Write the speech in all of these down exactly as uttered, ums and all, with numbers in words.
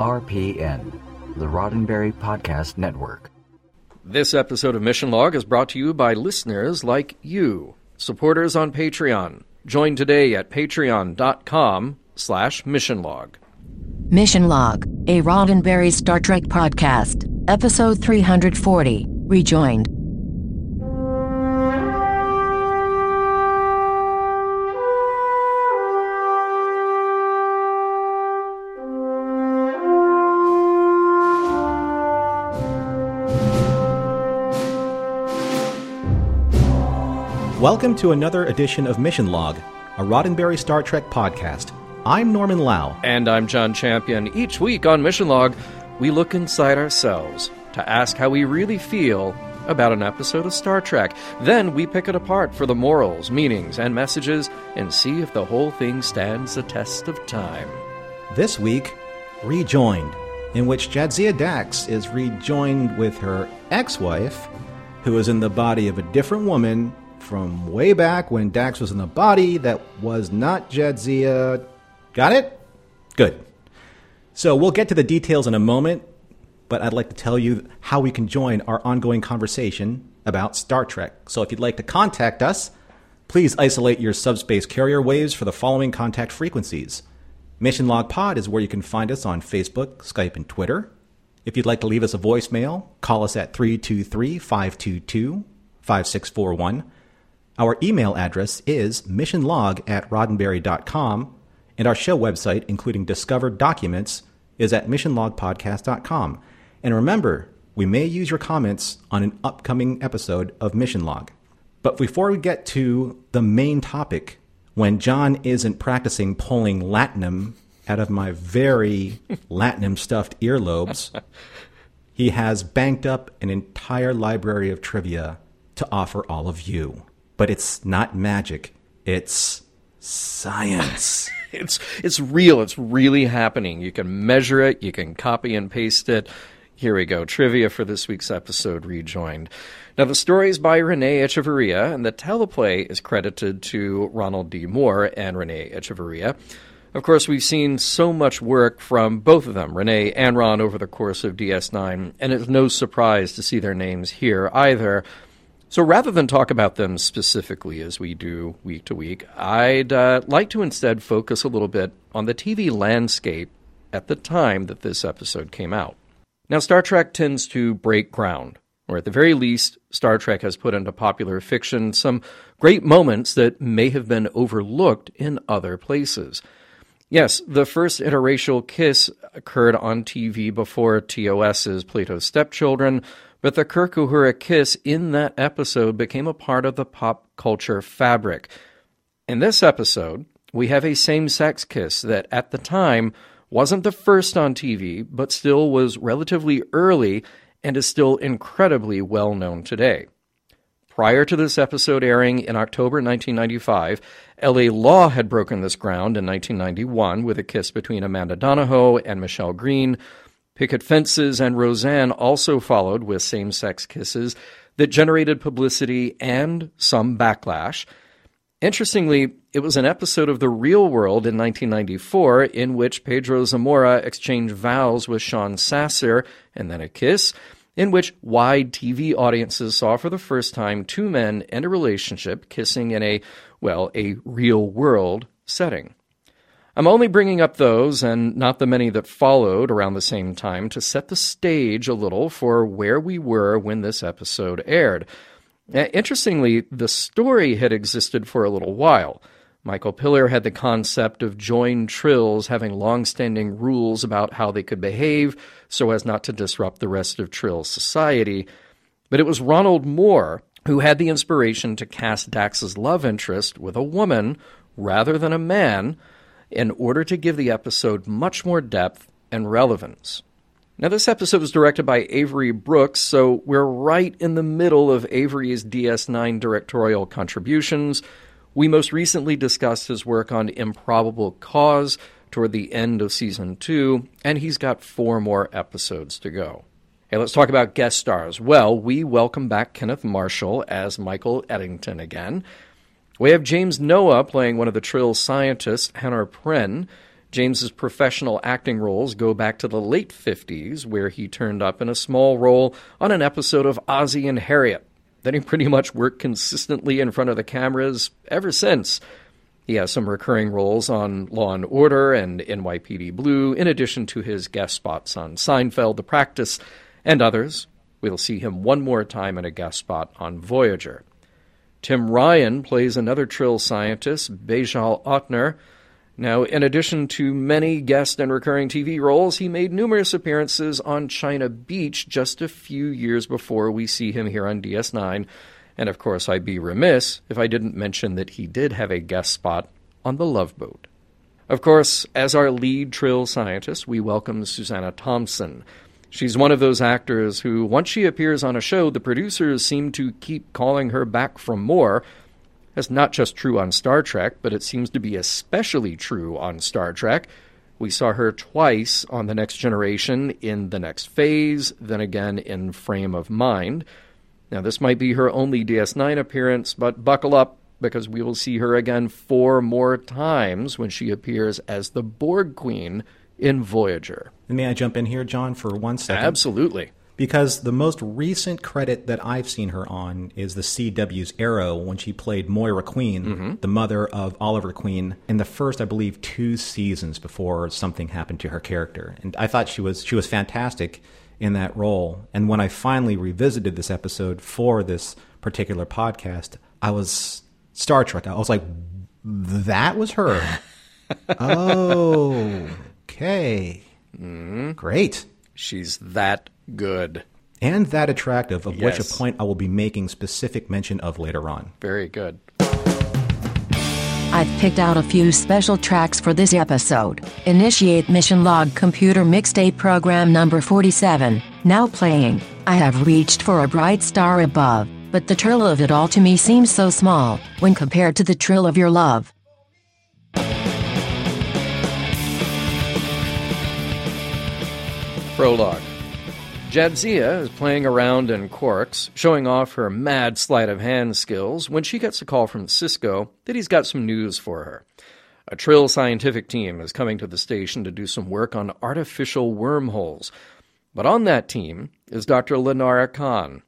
R P N, the Roddenberry Podcast Network. This episode of Mission Log is brought to you by listeners like you, supporters on Patreon. Join today at patreon.com slash Mission Log. Mission Log, a Roddenberry Star Trek podcast, episode three forty, Rejoined. Welcome to another edition of Mission Log, a Roddenberry Star Trek podcast. I'm Norman Lau. And I'm John Champion. Each week on Mission Log, we look inside ourselves to ask how we really feel about an episode of Star Trek. Then we pick it apart for the morals, meanings, and messages, and see if the whole thing stands the test of time. This week, Rejoined, in which Jadzia Dax is rejoined with her ex-wife, who is in the body of a different woman from way back when Dax was in the body that was not Jadzia. Got it? Good. So we'll get to the details in a moment, but I'd like to tell you how we can join our ongoing conversation about Star Trek. So if you'd like to contact us, please isolate your subspace carrier waves for the following contact frequencies. Mission Log Pod is where you can find us on Facebook, Skype, and Twitter. If you'd like to leave us a voicemail, call us at three two three, five two two, five six four one. Our email address is missionlog at roddenberry dot com, and our show website, including discovered documents, is at mission log podcast dot com. And remember, we may use your comments on an upcoming episode of Mission Log. But before we get to the main topic, when John isn't practicing pulling latinum out of my very latinum-stuffed earlobes, he has banked up an entire library of trivia to offer all of you. But it's not magic. It's science. it's it's real. It's really happening. You can measure it. You can copy and paste it. Here we go. Trivia for this week's episode, Rejoined. Now, the story is by Renee Echevarria, and the teleplay is credited to Ronald D. Moore and Renee Echevarria. Of course, we've seen so much work from both of them, Renee and Ron, over the course of D S nine, and it's no surprise to see their names here either. So rather than talk about them specifically as we do week to week, I'd uh, like to instead focus a little bit on the T V landscape at the time that this episode came out. Now, Star Trek tends to break ground, or at the very least, Star Trek has put into popular fiction some great moments that may have been overlooked in other places. Yes, the first interracial kiss occurred on T V before T O S's Plato's Stepchildren, but the Kirk-Uhura kiss in that episode became a part of the pop culture fabric. In this episode, we have a same-sex kiss that, at the time, wasn't the first on T V, but still was relatively early and is still incredibly well-known today. Prior to this episode airing in October nineteen ninety-five, L A Law had broken this ground in nineteen ninety-one with a kiss between Amanda Donohoe and Michelle Green. Picket Fences and Roseanne also followed with same-sex kisses that generated publicity and some backlash. Interestingly, it was an episode of The Real World in nineteen ninety-four in which Pedro Zamora exchanged vows with Sean Sasser and then a kiss, in which wide T V audiences saw for the first time two men in a relationship kissing in a, well, a real-world setting. I'm only bringing up those, and not the many that followed around the same time, to set the stage a little for where we were when this episode aired. Interestingly, the story had existed for a little while. Michael Piller had the concept of joined trills having long-standing rules about how they could behave so as not to disrupt the rest of trill society. But it was Ronald Moore who had the inspiration to cast Dax's love interest with a woman rather than a man, in order to give the episode much more depth and relevance. Now, this episode was directed by Avery Brooks, so we're right in the middle of Avery's D S nine directorial contributions. We most recently discussed his work on Improbable Cause toward the end of Season two, and he's got four more episodes to go. Hey, let's talk about guest stars. Well, we welcome back Kenneth Marshall as Michael Eddington again. We have James Noah playing one of the Trill scientists, Hannah Pren. James's professional acting roles go back to the late fifties, where he turned up in a small role on an episode of Ozzie and Harriet. Then he pretty much worked consistently in front of the cameras ever since. He has some recurring roles on Law and Order and N Y P D Blue, in addition to his guest spots on Seinfeld, The Practice, and others. We'll see him one more time in a guest spot on Voyager. Tim Ryan plays another Trill scientist, Bajal Otner. Now, in addition to many guest and recurring T V roles, he made numerous appearances on China Beach just a few years before we see him here on D S nine. And, of course, I'd be remiss if I didn't mention that he did have a guest spot on The Love Boat. Of course, as our lead Trill scientist, we welcome Susanna Thompson. She's one of those actors who, once she appears on a show, the producers seem to keep calling her back for more. That's not just true on Star Trek, but it seems to be especially true on Star Trek. We saw her twice on The Next Generation, in The Next Phase, then again in Frame of Mind. Now, this might be her only D S nine appearance, but buckle up, because we will see her again four more times when she appears as the Borg Queen in Voyager. May I jump in here, John, for one second? Absolutely. Because the most recent credit that I've seen her on is the C W's Arrow, when she played Moira Queen, mm-hmm. the mother of Oliver Queen, in the first, I believe, two seasons before something happened to her character. And I thought she was she was fantastic in that role. And when I finally revisited this episode for this particular podcast, I was Star Trek. I was like, that was her. Oh, okay. Mm. Great. She's that good. And that attractive, of yes. which a point I will be making specific mention of later on. Very good. I've picked out a few special tracks for this episode. Initiate Mission Log Computer Mixtape Program number forty-seven, now playing. I have reached for a bright star above, but the trill of it all to me seems so small, when compared to the trill of your love. Prologue. Jadzia is playing around in Quarks, showing off her mad sleight-of-hand skills, when she gets a call from Sisko that he's got some news for her. A Trill scientific team is coming to the station to do some work on artificial wormholes. But on that team is Doctor Lenara Khan.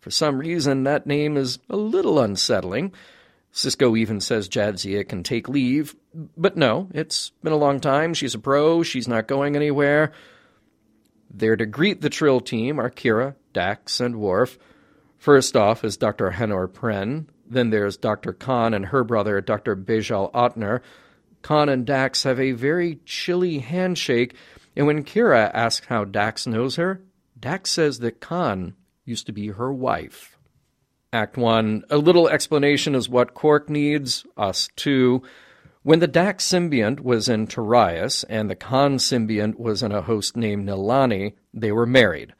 For some reason, that name is a little unsettling. Sisko even says Jadzia can take leave. But no, it's been a long time. She's a pro. She's not going anywhere. There to greet the Trill team are Kira, Dax, and Worf. First off is Doctor Hannor Pren. Then there's Doctor Khan and her brother, Doctor Bajal Otner. Khan and Dax have a very chilly handshake, and when Kira asks how Dax knows her, Dax says that Khan used to be her wife. Act one. A little explanation is what Quark needs, us too. When the Dax symbiont was in Tarius and the Khan symbiont was in a host named Nilani, they were married.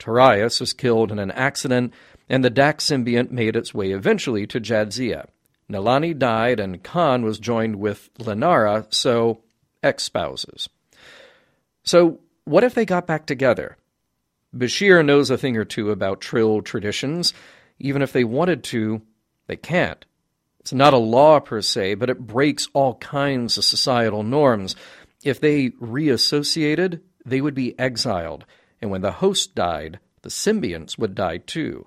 Tarius was killed in an accident, and the Dax symbiont made its way eventually to Jadzia. Nilani died, and Khan was joined with Lenara, so ex-spouses. So what if they got back together? Bashir knows a thing or two about Trill traditions. Even if they wanted to, they can't. It's not a law per se, but it breaks all kinds of societal norms. If they reassociated, they would be exiled. And when the host died, the symbionts would die too.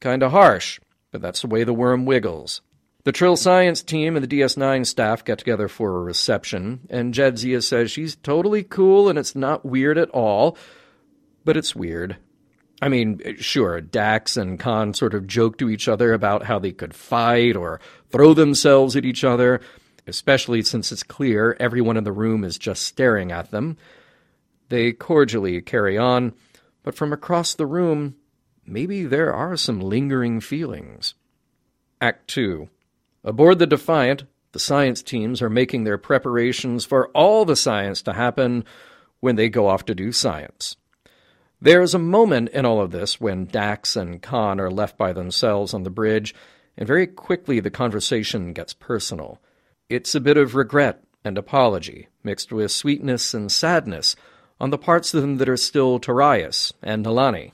Kinda harsh, but that's the way the worm wiggles. The Trill science team and the D S nine staff get together for a reception, and Jadzia says she's totally cool and it's not weird at all. But it's weird. I mean, sure, Dax and Khan sort of joke to each other about how they could fight or throw themselves at each other, especially since it's clear everyone in the room is just staring at them. They cordially carry on, but from across the room, maybe there are some lingering feelings. Act two. Aboard the Defiant, the science teams are making their preparations for all the science to happen when they go off to do science. There is a moment in all of this when Dax and Khan are left by themselves on the bridge, and very quickly the conversation gets personal. It's a bit of regret and apology, mixed with sweetness and sadness, on the parts of them that are still Tarius and Nilani.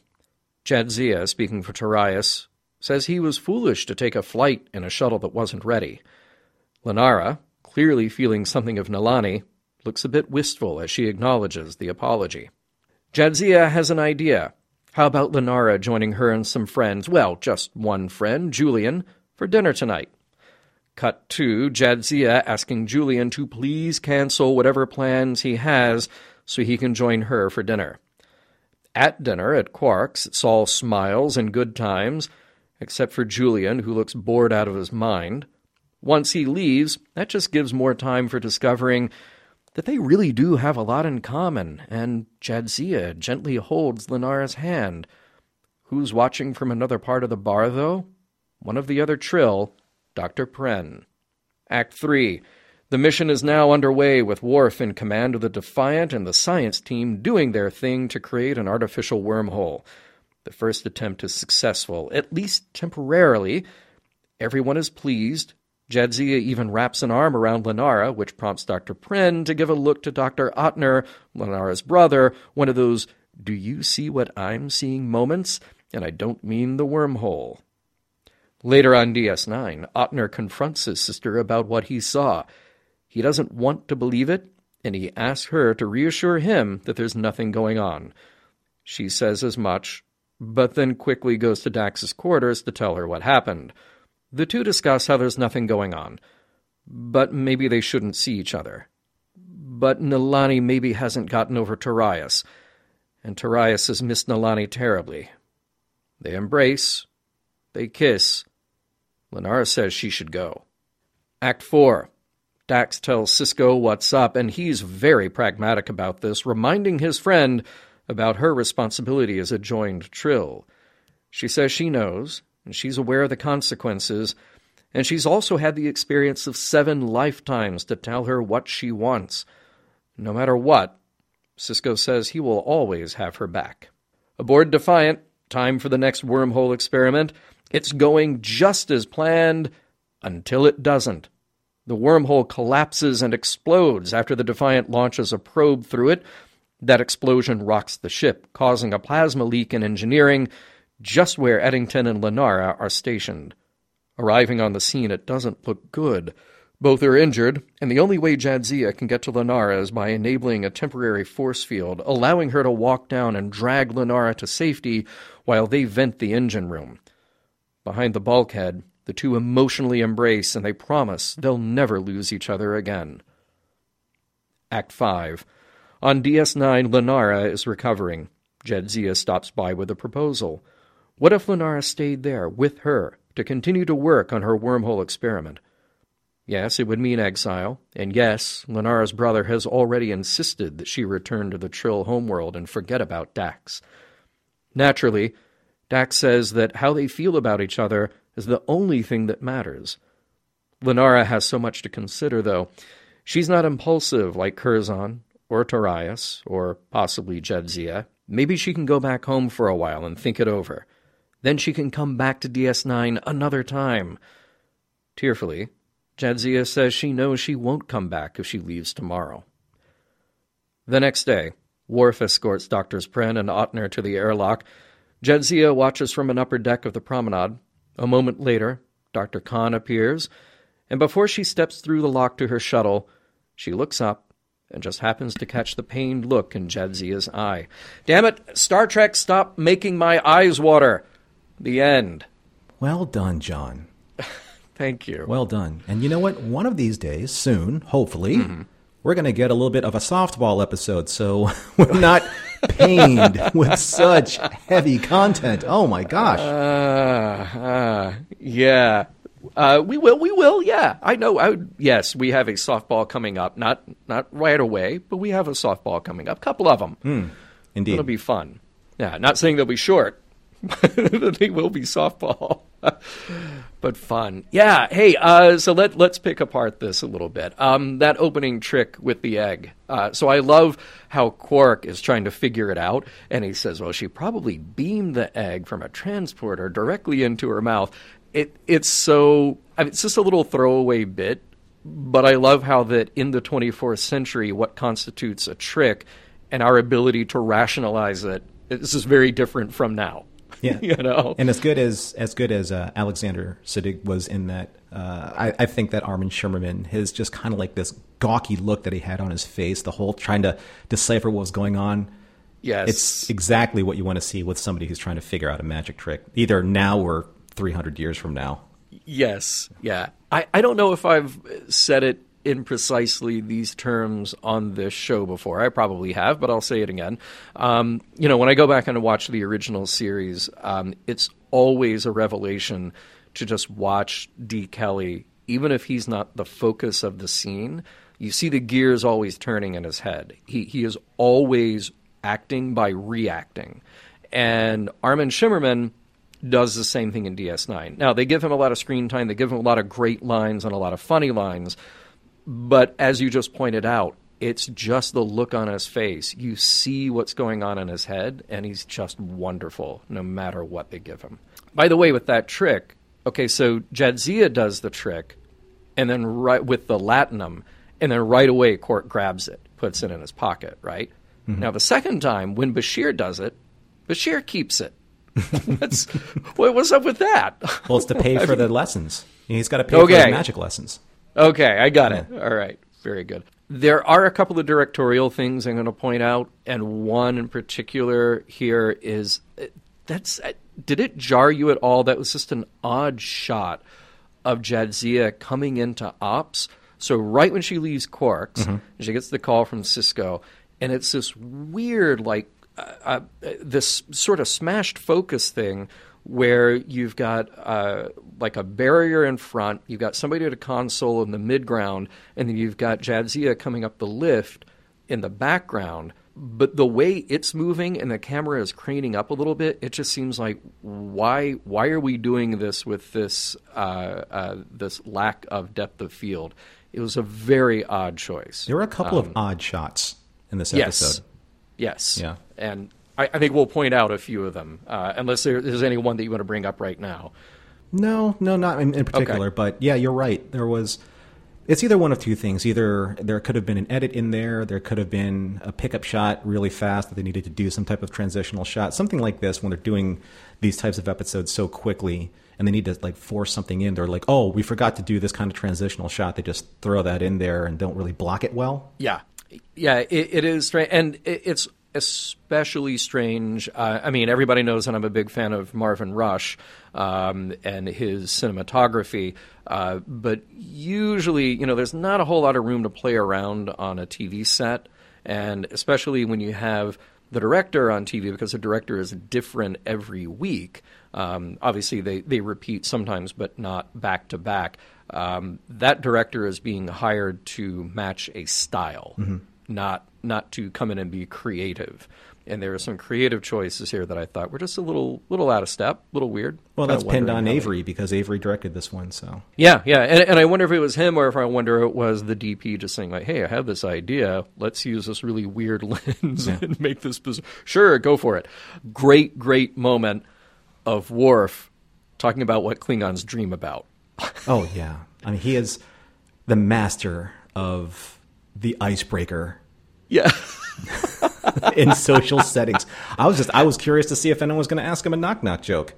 Jadzia, speaking for Tarius, says he was foolish to take a flight in a shuttle that wasn't ready. Lenara, clearly feeling something of Nilani, looks a bit wistful as she acknowledges the apology. Jadzia has an idea. How about Linara joining her and some friends, well, just one friend, Julian, for dinner tonight? Cut to Jadzia asking Julian to please cancel whatever plans he has so he can join her for dinner. At dinner at Quark's, it's all smiles and good times, except for Julian, who looks bored out of his mind. Once he leaves, that just gives more time for discovering that they really do have a lot in common, and Jadzia gently holds Linara's hand. Who's watching from another part of the bar, though? One of the other Trill, Doctor Pren. Act three. The mission is now underway, with Worf in command of the Defiant and the science team doing their thing to create an artificial wormhole. The first attempt is successful, at least temporarily. Everyone is pleased. Jadzia even wraps an arm around Linara, which prompts Doctor Pren to give a look to Doctor Ottner, Linara's brother, one of those do-you-see-what-I'm-seeing moments, and I don't mean the wormhole. Later on D S nine, Ottner confronts his sister about what he saw. He doesn't want to believe it, and he asks her to reassure him that there's nothing going on. She says as much, but then quickly goes to Dax's quarters to tell her what happened. The two discuss how there's nothing going on, but maybe they shouldn't see each other. But Nilani maybe hasn't gotten over Tarius, and Tarius has missed Nilani terribly. They embrace. They kiss. Linara says she should go. Act four. Dax tells Sisko what's up, and he's very pragmatic about this, reminding his friend about her responsibility as a joined Trill. She says she knows, and she's aware of the consequences, and she's also had the experience of seven lifetimes to tell her what she wants. No matter what, Sisko says he will always have her back. Aboard Defiant, time for the next wormhole experiment. It's going just as planned until it doesn't. The wormhole collapses and explodes after the Defiant launches a probe through it. That explosion rocks the ship, causing a plasma leak in engineering, just where Eddington and Linara are stationed. Arriving on the scene, it doesn't look good. Both are injured, and the only way Jadzia can get to Linara is by enabling a temporary force field, allowing her to walk down and drag Linara to safety while they vent the engine room. Behind the bulkhead, the two emotionally embrace, and they promise they'll never lose each other again. Act five. On D S nine, Linara is recovering. Jadzia stops by with a proposal. What if Linara stayed there with her to continue to work on her wormhole experiment? Yes, it would mean exile, and yes, Linara's brother has already insisted that she return to the Trill homeworld and forget about Dax. Naturally, Dax says that how they feel about each other is the only thing that matters. Linara has so much to consider, though. She's not impulsive like Curzon, or Tarius, or possibly Jadzia. Maybe she can go back home for a while and think it over. Then she can come back to D S nine another time. Tearfully, Jadzia says she knows she won't come back if she leaves tomorrow. The next day, Worf escorts Doctors Pren and Ottner to the airlock. Jadzia watches from an upper deck of the promenade. A moment later, Doctor Khan appears, and before she steps through the lock to her shuttle, she looks up and just happens to catch the pained look in Jadzia's eye. Damn it, Star Trek, stop making my eyes water. The end. Well done, John. Thank you. Well done. And you know what? One of these days, soon, hopefully, mm-hmm. we're going to get a little bit of a softball episode, so we're not pained with such heavy content. Oh, my gosh. Uh, uh, yeah. Uh, we will. We will. Yeah. I know. I would, yes, we have a softball coming up. Not not right away, but we have a softball coming up. A couple of them. Mm, indeed. It'll be fun. Yeah. Not saying they'll be short. They will be softball. But fun. Yeah, hey, uh, so let, let's pick apart this a little bit. Um, that opening trick with the egg. Uh, so I love how Quark is trying to figure it out, and he says, well, she probably beamed the egg from a transporter directly into her mouth. It It's so, I mean, it's just a little throwaway bit, but I love how that in the twenty-fourth century, what constitutes a trick and our ability to rationalize it, this is very different from now. Yeah, you know? And as good as as good as uh, Alexander Siddig was in that, uh, I, I think that Armin Shimerman is just kind of like this gawky look that he had on his face, the whole trying to decipher what was going on. Yes. It's exactly what you want to see with somebody who's trying to figure out a magic trick, either now or three hundred years from now. Yes. Yeah. I, I don't know if I've said it in precisely these terms on this show before. I probably have, but I'll say it again. Um, you know, when I go back and watch the original series, um, it's always a revelation to just watch D. Kelly, even if he's not the focus of the scene. You see the gears always turning in his head. He he is always acting by reacting. And Armin Shimmerman does the same thing in D S nine. Now, they give him a lot of screen time. They give him a lot of great lines and a lot of funny lines. But as you just pointed out, it's just the look on his face. You see what's going on in his head, and he's just wonderful no matter what they give him. By the way, with that trick, okay, so Jadzia does the trick and then right with the latinum, and then right away Court grabs it, puts it in his pocket, right? Mm-hmm. Now, the second time, when Bashir does it, Bashir keeps it. That's, what's up with that? Well, it's to pay for the lessons. He's got to pay okay. for his magic lessons. Okay, I got it. All right, very good. There are a couple of directorial things I'm going to point out, and one in particular here is, that's did it jar you at all? That was just an odd shot of Jadzia coming into Ops. So right when she leaves Quarks, mm-hmm. she gets the call from Sisko, and it's this weird, like, uh, uh, this sort of smashed focus thing where you've got uh, like a barrier in front, you've got somebody at a console in the midground, and then you've got Jadzia coming up the lift in the background. But the way it's moving and the camera is craning up a little bit, it just seems like, why why are we doing this with this uh, uh, this lack of depth of field? It was a very odd choice. There were a couple um, of odd shots in this episode. Yes, yes. Yeah. And I, I think we'll point out a few of them, uh, unless there, there's any one that you want to bring up right now. No, no, not in, in particular. Okay. But yeah, you're right. There was... It's either one of two things. Either there could have been an edit in there, there could have been a pickup shot really fast that they needed to do, some type of transitional shot, something like this when they're doing these types of episodes so quickly and they need to like force something in. They're like, oh, we forgot to do this kind of transitional shot. They just throw that in there and don't really block it well. Yeah. Yeah, it, it is strange. And it, it's especially strange. Uh, I mean, everybody knows that I'm a big fan of Marvin Rush um, and his cinematography. Uh, but usually, you know, there's not a whole lot of room to play around on a T V set, and especially when you have the director on T V, because the director is different every week. Um, obviously, they, they repeat sometimes, but not back to back. Um, that director is being hired to match a style, mm-hmm. not not to come in and be creative. And there are some creative choices here that I thought were just a little little out of step, a little weird. Well, that's pinned on Avery because Avery directed this one, so. Yeah, yeah. And, and I wonder if it was him or if I wonder it was the D P just saying, like, hey, I have this idea. Let's use this really weird lens yeah. and make this bizarre. Sure, go for it. Great, great moment of Worf talking about what Klingons dream about. Oh, yeah. I mean, he is the master of the icebreaker. Yeah. In social settings. I was just I was curious to see if anyone was going to ask him a knock knock joke.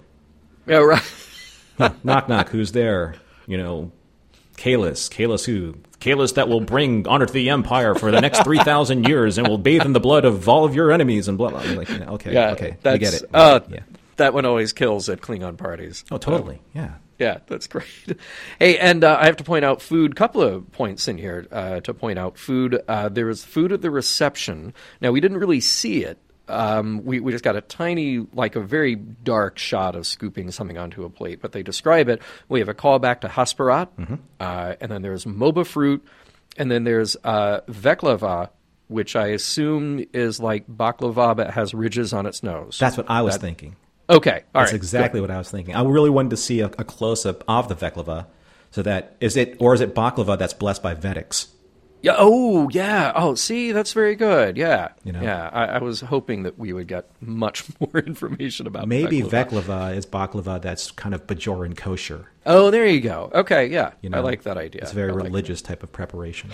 Yeah, right. Knock knock, who's there? You know, Kalis, Kalis who? Kalis that will bring honor to the Empire for the next three thousand years and will bathe in the blood of all of your enemies and blah blah. Like, you know, okay, yeah, okay, I get it. Uh, yeah. That one always kills at Klingon parties. Oh, totally. Uh, yeah. Yeah, that's great. Hey, and uh, I have to point out food. Couple of points in here uh, to point out food. Uh, there was food at the reception. Now, we didn't really see it. Um, we, we just got a tiny, like a very dark shot of scooping something onto a plate, but they describe it. We have a callback to Hasperat, mm-hmm. uh, and then there's Moba fruit, and then there's uh, Veklava, which I assume is like baklava but has ridges on its nose. That's what I was that- thinking. Okay, all that's right. That's exactly what I was thinking. I really wanted to see a, a close-up of the Veklava. So that, is it, or is it baklava that's blessed by Vedix? Yeah. Oh, yeah. Oh, see, that's very good. Yeah. You know? Yeah, I, I was hoping that we would get much more information about maybe baklava. Veklava is baklava that's kind of Bajoran kosher. Oh, there you go. Okay, yeah. You know, I like that idea. It's a very I religious like type of preparation.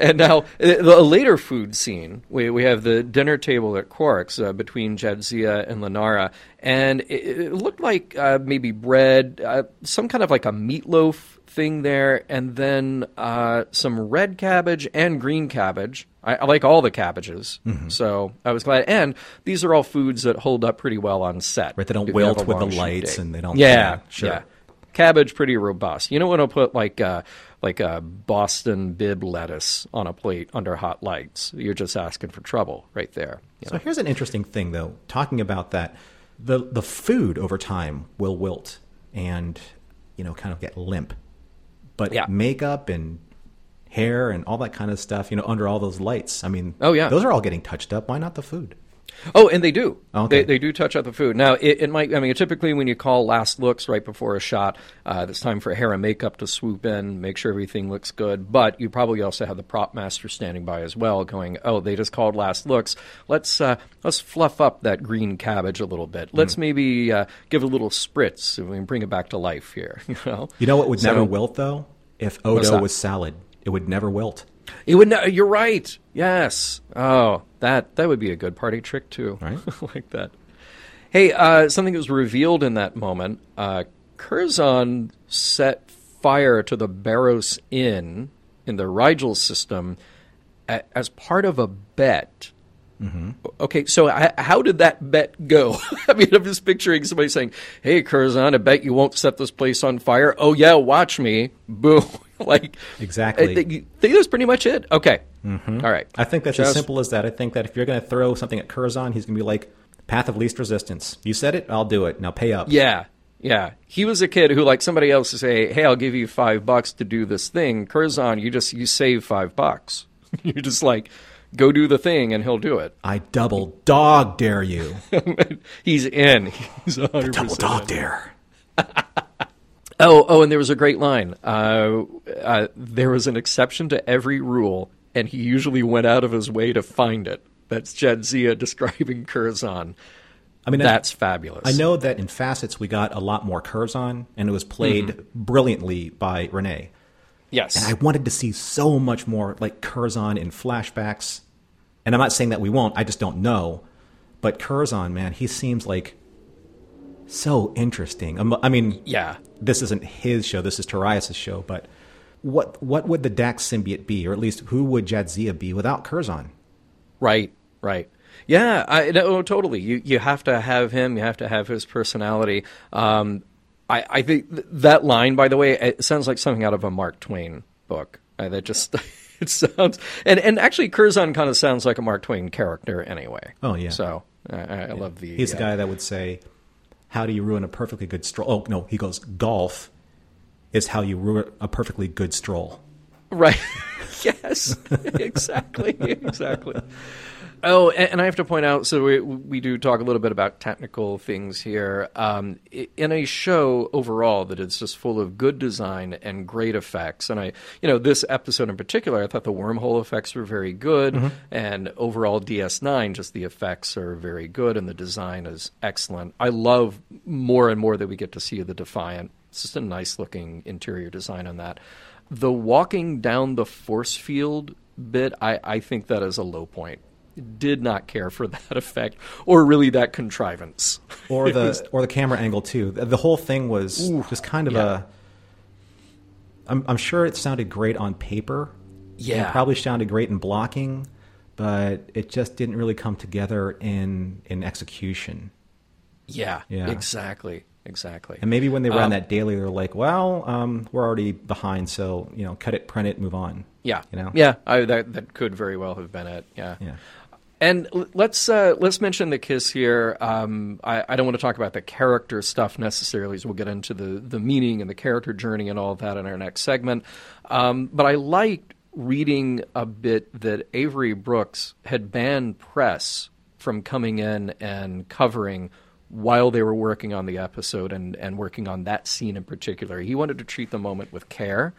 And now, the later food scene, we, we have the dinner table at Quarks uh, between Jadzia and Linara, and it, it looked like uh, maybe bread, uh, some kind of like a meatloaf thing there, and then uh, some red cabbage and green cabbage. I, I like all the cabbages, mm-hmm. so I was glad. And these are all foods that hold up pretty well on set. Right, they don't wilt with the lights, and they don't. Yeah, sure. Yeah. Cabbage, pretty robust. You know when I'll put like a, like a Boston bib lettuce on a plate under hot lights? You're just asking for trouble right there. So know? Here's an interesting thing, though, talking about that. The the food over time will wilt and, you know, kind of get limp. But yeah. makeup and hair and all that kind of stuff, you know, under all those lights. I mean, oh, yeah. those are all getting touched up. Why not the food? Oh, and they do. Okay. They, they do touch up the food. Now, it, it might, I mean, typically when you call last looks right before a shot, uh, it's time for hair and makeup to swoop in, make sure everything looks good. But you probably also have the prop master standing by as well going, oh, they just called last looks. Let's uh, let's fluff up that green cabbage a little bit. Let's mm. maybe uh, give a little spritz and we can bring it back to life here. You know, you know what would so, never wilt, though? If Odo was salad, it would never wilt. It would. Ne- you're right. Yes. Oh, that that would be a good party trick too. Right, like that. Hey, uh, something that was revealed in that moment. Uh, Curzon set fire to the Barros Inn in the Rigel system a- as part of a bet. Mm-hmm. Okay, so I, how did that bet go? I mean, I'm just picturing somebody saying, "Hey, Curzon, I bet you won't set this place on fire." Oh yeah, watch me. Boom. Like exactly, I think that's pretty much it. Okay, mm-hmm. all right. I think that's Just, as simple as that. I think that if you're going to throw something at Curzon, he's going to be like, "Path of least resistance." You said it, I'll do it. Now pay up. Yeah, yeah. He was a kid who, like somebody else, to say, "Hey, I'll give you five bucks to do this thing." Curzon, you just you save five bucks. You're just like, go do the thing, and he'll do it. I double dog dare you. He's in. He's one hundred percent the double dog in. Dare. Oh, oh, and there was a great line. Uh, uh, there was an exception to every rule, and he usually went out of his way to find it. That's Jadzia describing Curzon. I mean, that's I, fabulous. I know that in Facets we got a lot more Curzon, and it was played mm-hmm. brilliantly by Renee. Yes, and I wanted to see so much more like Curzon in flashbacks. And I'm not saying that we won't. I just don't know. But Curzon, man, he seems like so interesting. I mean, yeah. This isn't his show. This is Tarius's show. But what what would the Dax symbiote be, or at least who would Jadzia be without Curzon? Right, right. Yeah, I, no, totally. You you have to have him. You have to have his personality. Um, I, I think th- that line, by the way, it sounds like something out of a Mark Twain book. Uh, that just it sounds and and actually Curzon kind of sounds like a Mark Twain character anyway. Oh yeah. So I, I yeah. love the. He's the uh, guy that would say, how do you ruin a perfectly good stroll? Oh, no, he goes, golf is how you ruin a perfectly good stroll. Right. Yes, exactly, exactly. Oh, and, and I have to point out, so we, we do talk a little bit about technical things here. Um, in a show overall that is just full of good design and great effects, and I, you know, this episode in particular, I thought the wormhole effects were very good, mm-hmm. and overall D S nine, just the effects are very good, and the design is excellent. I love more and more that we get to see the Defiant. It's just a nice-looking interior design on that. The walking down the force field bit, I, I think that is a low point. Did not care for that effect or really that contrivance. Or the was, or the camera angle, too. The whole thing was ooh, just kind of yeah. a... I'm, I'm sure it sounded great on paper. Yeah. It probably sounded great in blocking, but it just didn't really come together in, in execution. Yeah, yeah, exactly. Exactly. And maybe when they were um, on that daily, they're like, well, um, we're already behind. So, you know, cut it, print it, move on. Yeah. You know? Yeah. I, that, that could very well have been it. Yeah. Yeah. And let's uh, let's mention the kiss here. Um, I, I don't want to talk about the character stuff necessarily, so we'll get into the, the meaning and the character journey and all of that in our next segment. Um, but I liked reading a bit that Avery Brooks had banned press from coming in and covering while they were working on the episode and, and working on that scene in particular. He wanted to treat the moment with care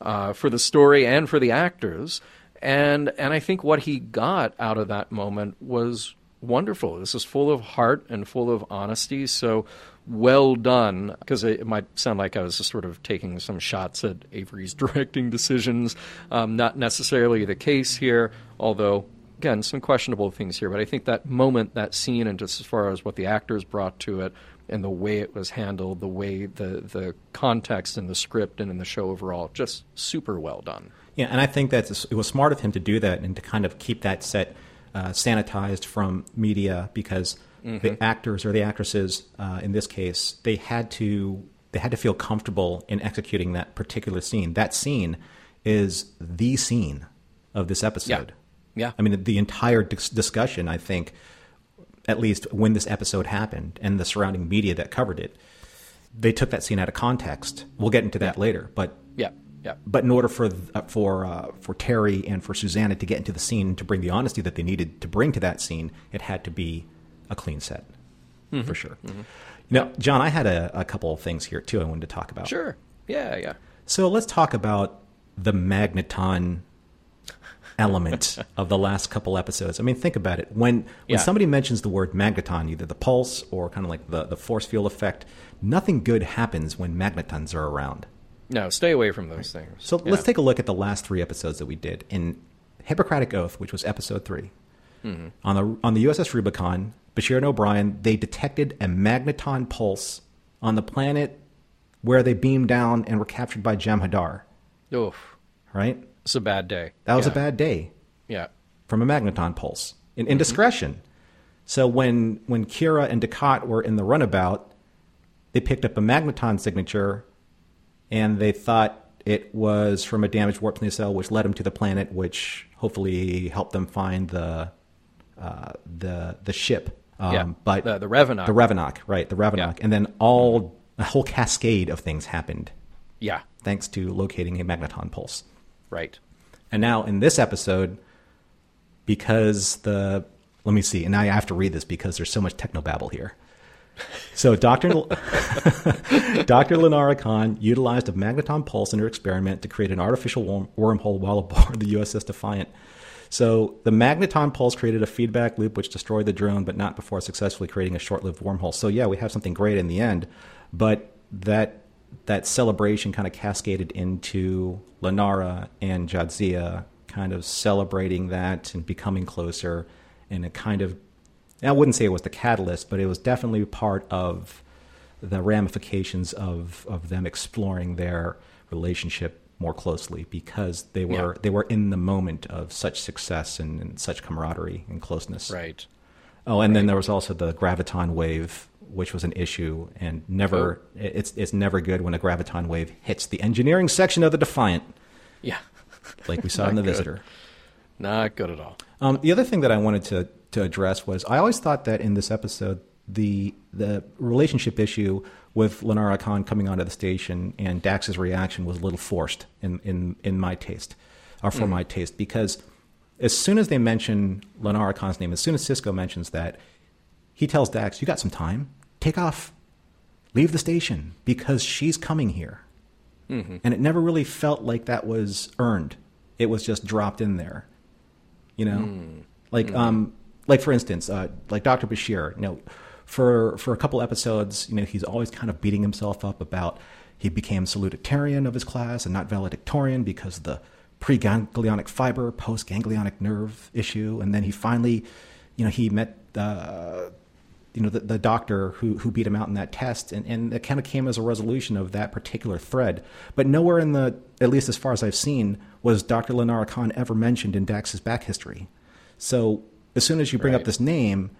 uh, for the story and for the actors. And and I think what he got out of that moment was wonderful. This is full of heart and full of honesty. So well done, because it, it might sound like I was just sort of taking some shots at Avery's directing decisions. Um, not necessarily the case here, although again, some questionable things here, but I think that moment, that scene, and just as far as what the actors brought to it and the way it was handled, the way the the context and the script and in the show overall, just super well done. Yeah, and I think that's it was smart of him to do that and to kind of keep that set uh, sanitized from media, because mm-hmm. the actors or the actresses uh, in this case, they had to they had to feel comfortable in executing that particular scene. That scene is the scene of this episode. Yeah, yeah. I mean, the entire dis- discussion, I think, at least when this episode happened and the surrounding media that covered it, they took that scene out of context. We'll get into that yeah. later, but yeah, yeah. But in order for uh, for uh, for Terry and for Susanna to get into the scene, to bring the honesty that they needed to bring to that scene, it had to be a clean set, mm-hmm. for sure. Mm-hmm. You know, John, I had a, a couple of things here too I wanted to talk about. Sure. Yeah, yeah. So let's talk about the magneton element of the last couple episodes. I mean, think about it. When when yeah. somebody mentions the word magneton, either the pulse or kind of like the, the force field effect, nothing good happens when magnetons are around. No, stay away from those right. things. So yeah. let's take a look at the last three episodes that we did. In Hippocratic Oath, which was episode three, mm-hmm. on the on the U S S Rubicon, Bashir and O'Brien, they detected a magneton pulse on the planet where they beamed down and were captured by Jamhadar. Oof. Right? It's a bad day. That was yeah. a bad day. Yeah. From a magneton pulse. An indiscretion. Mm-hmm. So when when Kira and Dukat were in the runabout, they picked up a magneton signature, and they thought it was from a damaged warp nacelle, which led them to the planet, which hopefully helped them find the uh, the the ship. Um, yeah. But the, the Revenok. The Revenok, right? The Revenok, yeah. and then all a whole cascade of things happened. Yeah. Thanks to locating a magneton pulse. Right. And now in this episode, because the, let me see, and I have to read this because there's so much technobabble here. So Doctor Doctor Linara Khan utilized a magneton pulse in her experiment to create an artificial worm- wormhole while aboard the U S S Defiant. So the magneton pulse created a feedback loop which destroyed the drone, but not before successfully creating a short-lived wormhole. So yeah, we have something great in the end, but that... that celebration kind of cascaded into Linara and Jadzia kind of celebrating that and becoming closer, and it kind of, I wouldn't say it was the catalyst, but it was definitely part of the ramifications of, of them exploring their relationship more closely, because they were, yeah. they were in the moment of such success and, and such camaraderie and closeness. Right. Oh, and right. then there was also the graviton wave, which was an issue, and never oh. it's it's never good when a graviton wave hits the engineering section of the Defiant. Yeah. Like we saw in The good. Visitor. Not good at all. Um, the other thing that I wanted to, to address was I always thought that in this episode, the the relationship issue with Linara Khan coming onto the station and Dax's reaction was a little forced in, in, in my taste, or for mm. my taste, because as soon as they mention Linara Khan's name, as soon as Sisko mentions that, he tells Dax, "You got some time. Take off. Leave the station because she's coming here." Mm-hmm. And it never really felt like that was earned. It was just dropped in there. You know? Mm. Like mm-hmm. um like for instance, uh, like Doctor Bashir, you know, for for a couple episodes, you know, he's always kind of beating himself up about he became salutatorian of his class and not valedictorian because of the preganglionic fiber, postganglionic nerve issue, and then he finally, you know, he met uh you know, the, the doctor who, who beat him out in that test. And, and it kind of came as a resolution of that particular thread. But nowhere in the, at least as far as I've seen, was Doctor Linara Khan ever mentioned in Dax's back history. So as soon as you bring right. up this name,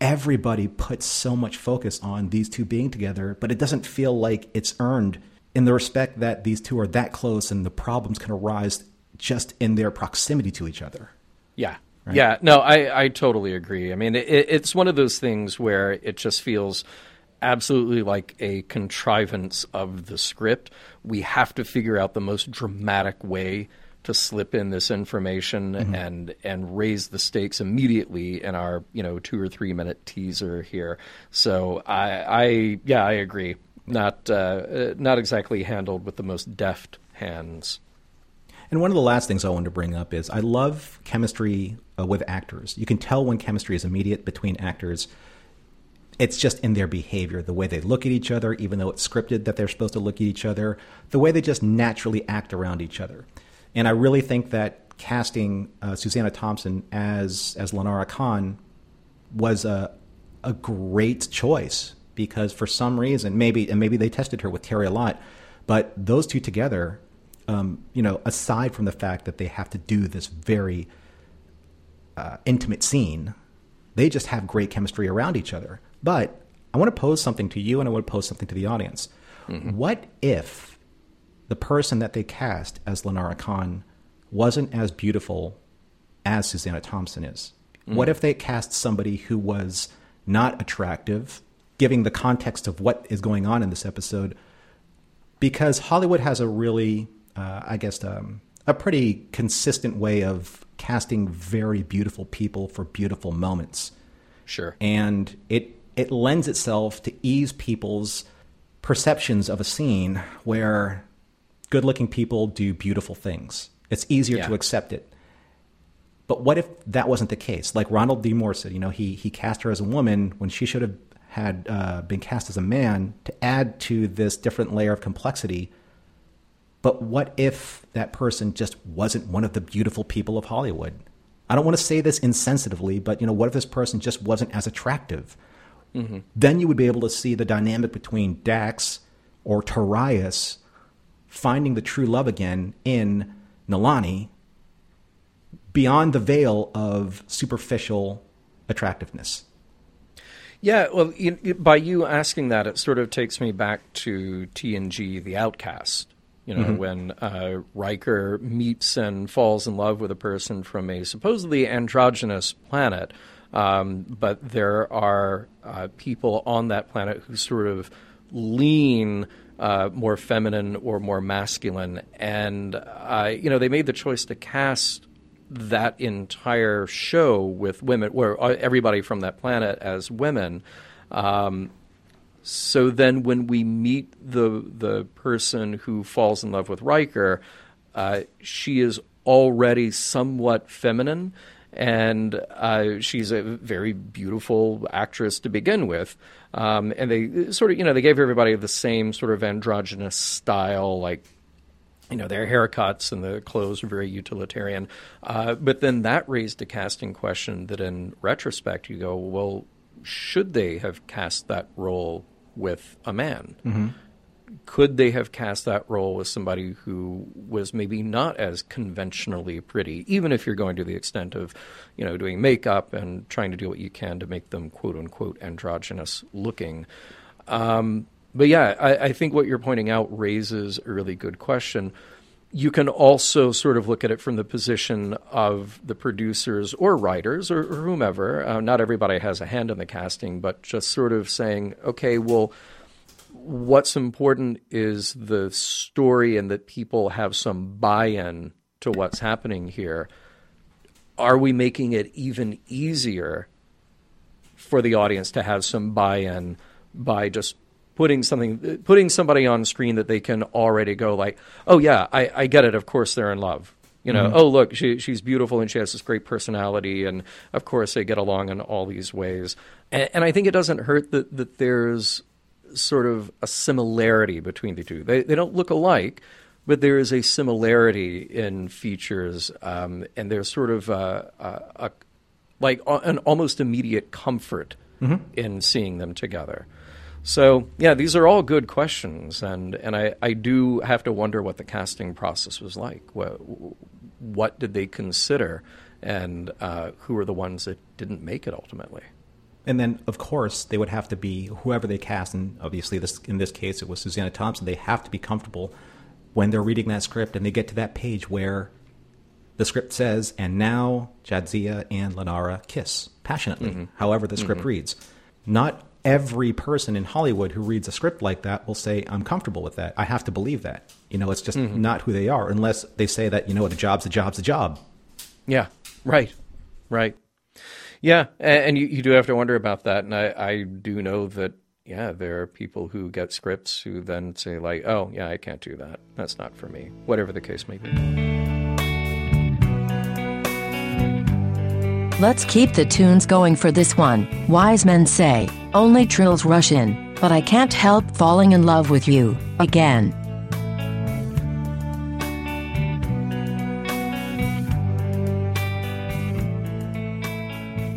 everybody puts so much focus on these two being together, but it doesn't feel like it's earned in the respect that these two are that close and the problems can arise just in their proximity to each other. Yeah. Right. Yeah, no, I, I totally agree. I mean, it, it's one of those things where it just feels absolutely like a contrivance of the script. We have to figure out the most dramatic way to slip in this information mm-hmm. and and raise the stakes immediately in our, you know, two or three minute teaser here. So I, I yeah, I agree. Not uh, not exactly handled with the most deft hands. And one of the last things I wanted to bring up is I love chemistry uh, with actors. You can tell when chemistry is immediate between actors. It's just in their behavior, the way they look at each other, even though it's scripted that they're supposed to look at each other, the way they just naturally act around each other. And I really think that casting uh, Susanna Thompson as as Lenora Khan was a a great choice, because for some reason, maybe and maybe they tested her with Terry a lot, but those two together, um, you know, aside from the fact that they have to do this very uh, intimate scene, they just have great chemistry around each other. But I want to pose something to you, and I want to pose something to the audience. Mm-hmm. What if the person that they cast as Lenora Khan wasn't as beautiful as Susanna Thompson is? Mm-hmm. What if they cast somebody who was not attractive, giving the context of what is going on in this episode? Because Hollywood has a really, uh, I guess, um, a pretty consistent way of casting very beautiful people for beautiful moments. Sure. And it it lends itself to ease people's perceptions of a scene where good-looking people do beautiful things. It's easier yeah. to accept it. But what if that wasn't the case? Like Ronald D. Moore said, you know, he he cast her as a woman when she should have had uh, been cast as a man to add to this different layer of complexity. But what if that person just wasn't one of the beautiful people of Hollywood? I don't want to say this insensitively, but, you know, what if this person just wasn't as attractive? Mm-hmm. Then you would be able to see the dynamic between Dax or Tarius finding the true love again in Nalani beyond the veil of superficial attractiveness. Yeah, well, you, you, by you asking that, it sort of takes me back to T N G, The Outcast. You know, mm-hmm. when uh, Riker meets and falls in love with a person from a supposedly androgynous planet. Um, but there are uh, people on that planet who sort of lean uh, more feminine or more masculine. And, uh, you know, they made the choice to cast that entire show with women, where everybody from that planet as women. Um, so then when we meet the the person who falls in love with Riker, uh, she is already somewhat feminine. And uh, she's a very beautiful actress to begin with. Um, and they sort of, you know, they gave everybody the same sort of androgynous style, like, you know, their haircuts and the clothes were very utilitarian. Uh, but then that raised a casting question that in retrospect you go, well, should they have cast that role with a man? Mm-hmm. Could they have cast that role with somebody who was maybe not as conventionally pretty, even if you're going to the extent of, you know, doing makeup and trying to do what you can to make them, quote unquote, androgynous looking? Um, but yeah, I, I think what you're pointing out raises a really good question. You can also sort of look at it from the position of the producers or writers or, or whomever. Uh, not everybody has a hand in the casting, but just sort of saying, okay, well, what's important is the story and that people have some buy-in to what's happening here. Are we making it even easier for the audience to have some buy-in by just putting something, putting somebody on screen that they can already go like, oh yeah, I, I get it. Of course they're in love. You know, mm-hmm. oh, look, she, she's beautiful and she has this great personality. And of course they get along in all these ways. And, and I think it doesn't hurt that, that there's sort of a similarity between the two. They they don't look alike, but there is a similarity in features, um, and there's sort of a, a, a like a, an almost immediate comfort mm-hmm. in seeing them together. So yeah, these are all good questions, and and I, I do have to wonder what the casting process was like. What what did they consider, and uh, who were the ones that didn't make it ultimately? And then, of course, they would have to be, whoever they cast, and obviously this in this case it was Susanna Thompson, they have to be comfortable when they're reading that script and they get to that page where the script says, and now Jadzia and Lenora kiss passionately, mm-hmm. however the script mm-hmm. reads. Not every person in Hollywood who reads a script like that will say, I'm comfortable with that. I have to believe that. You know, it's just mm-hmm. not who they are, unless they say that, you know, the job's a job's a job. Yeah, right, right. Yeah, and you, you do have to wonder about that. And I, I do know that, yeah, there are people who get scripts who then say like, oh, yeah, I can't do that. That's not for me, whatever the case may be. Let's keep the tunes going for this one. Wise men say, only trills rush in, but I can't help falling in love with you again.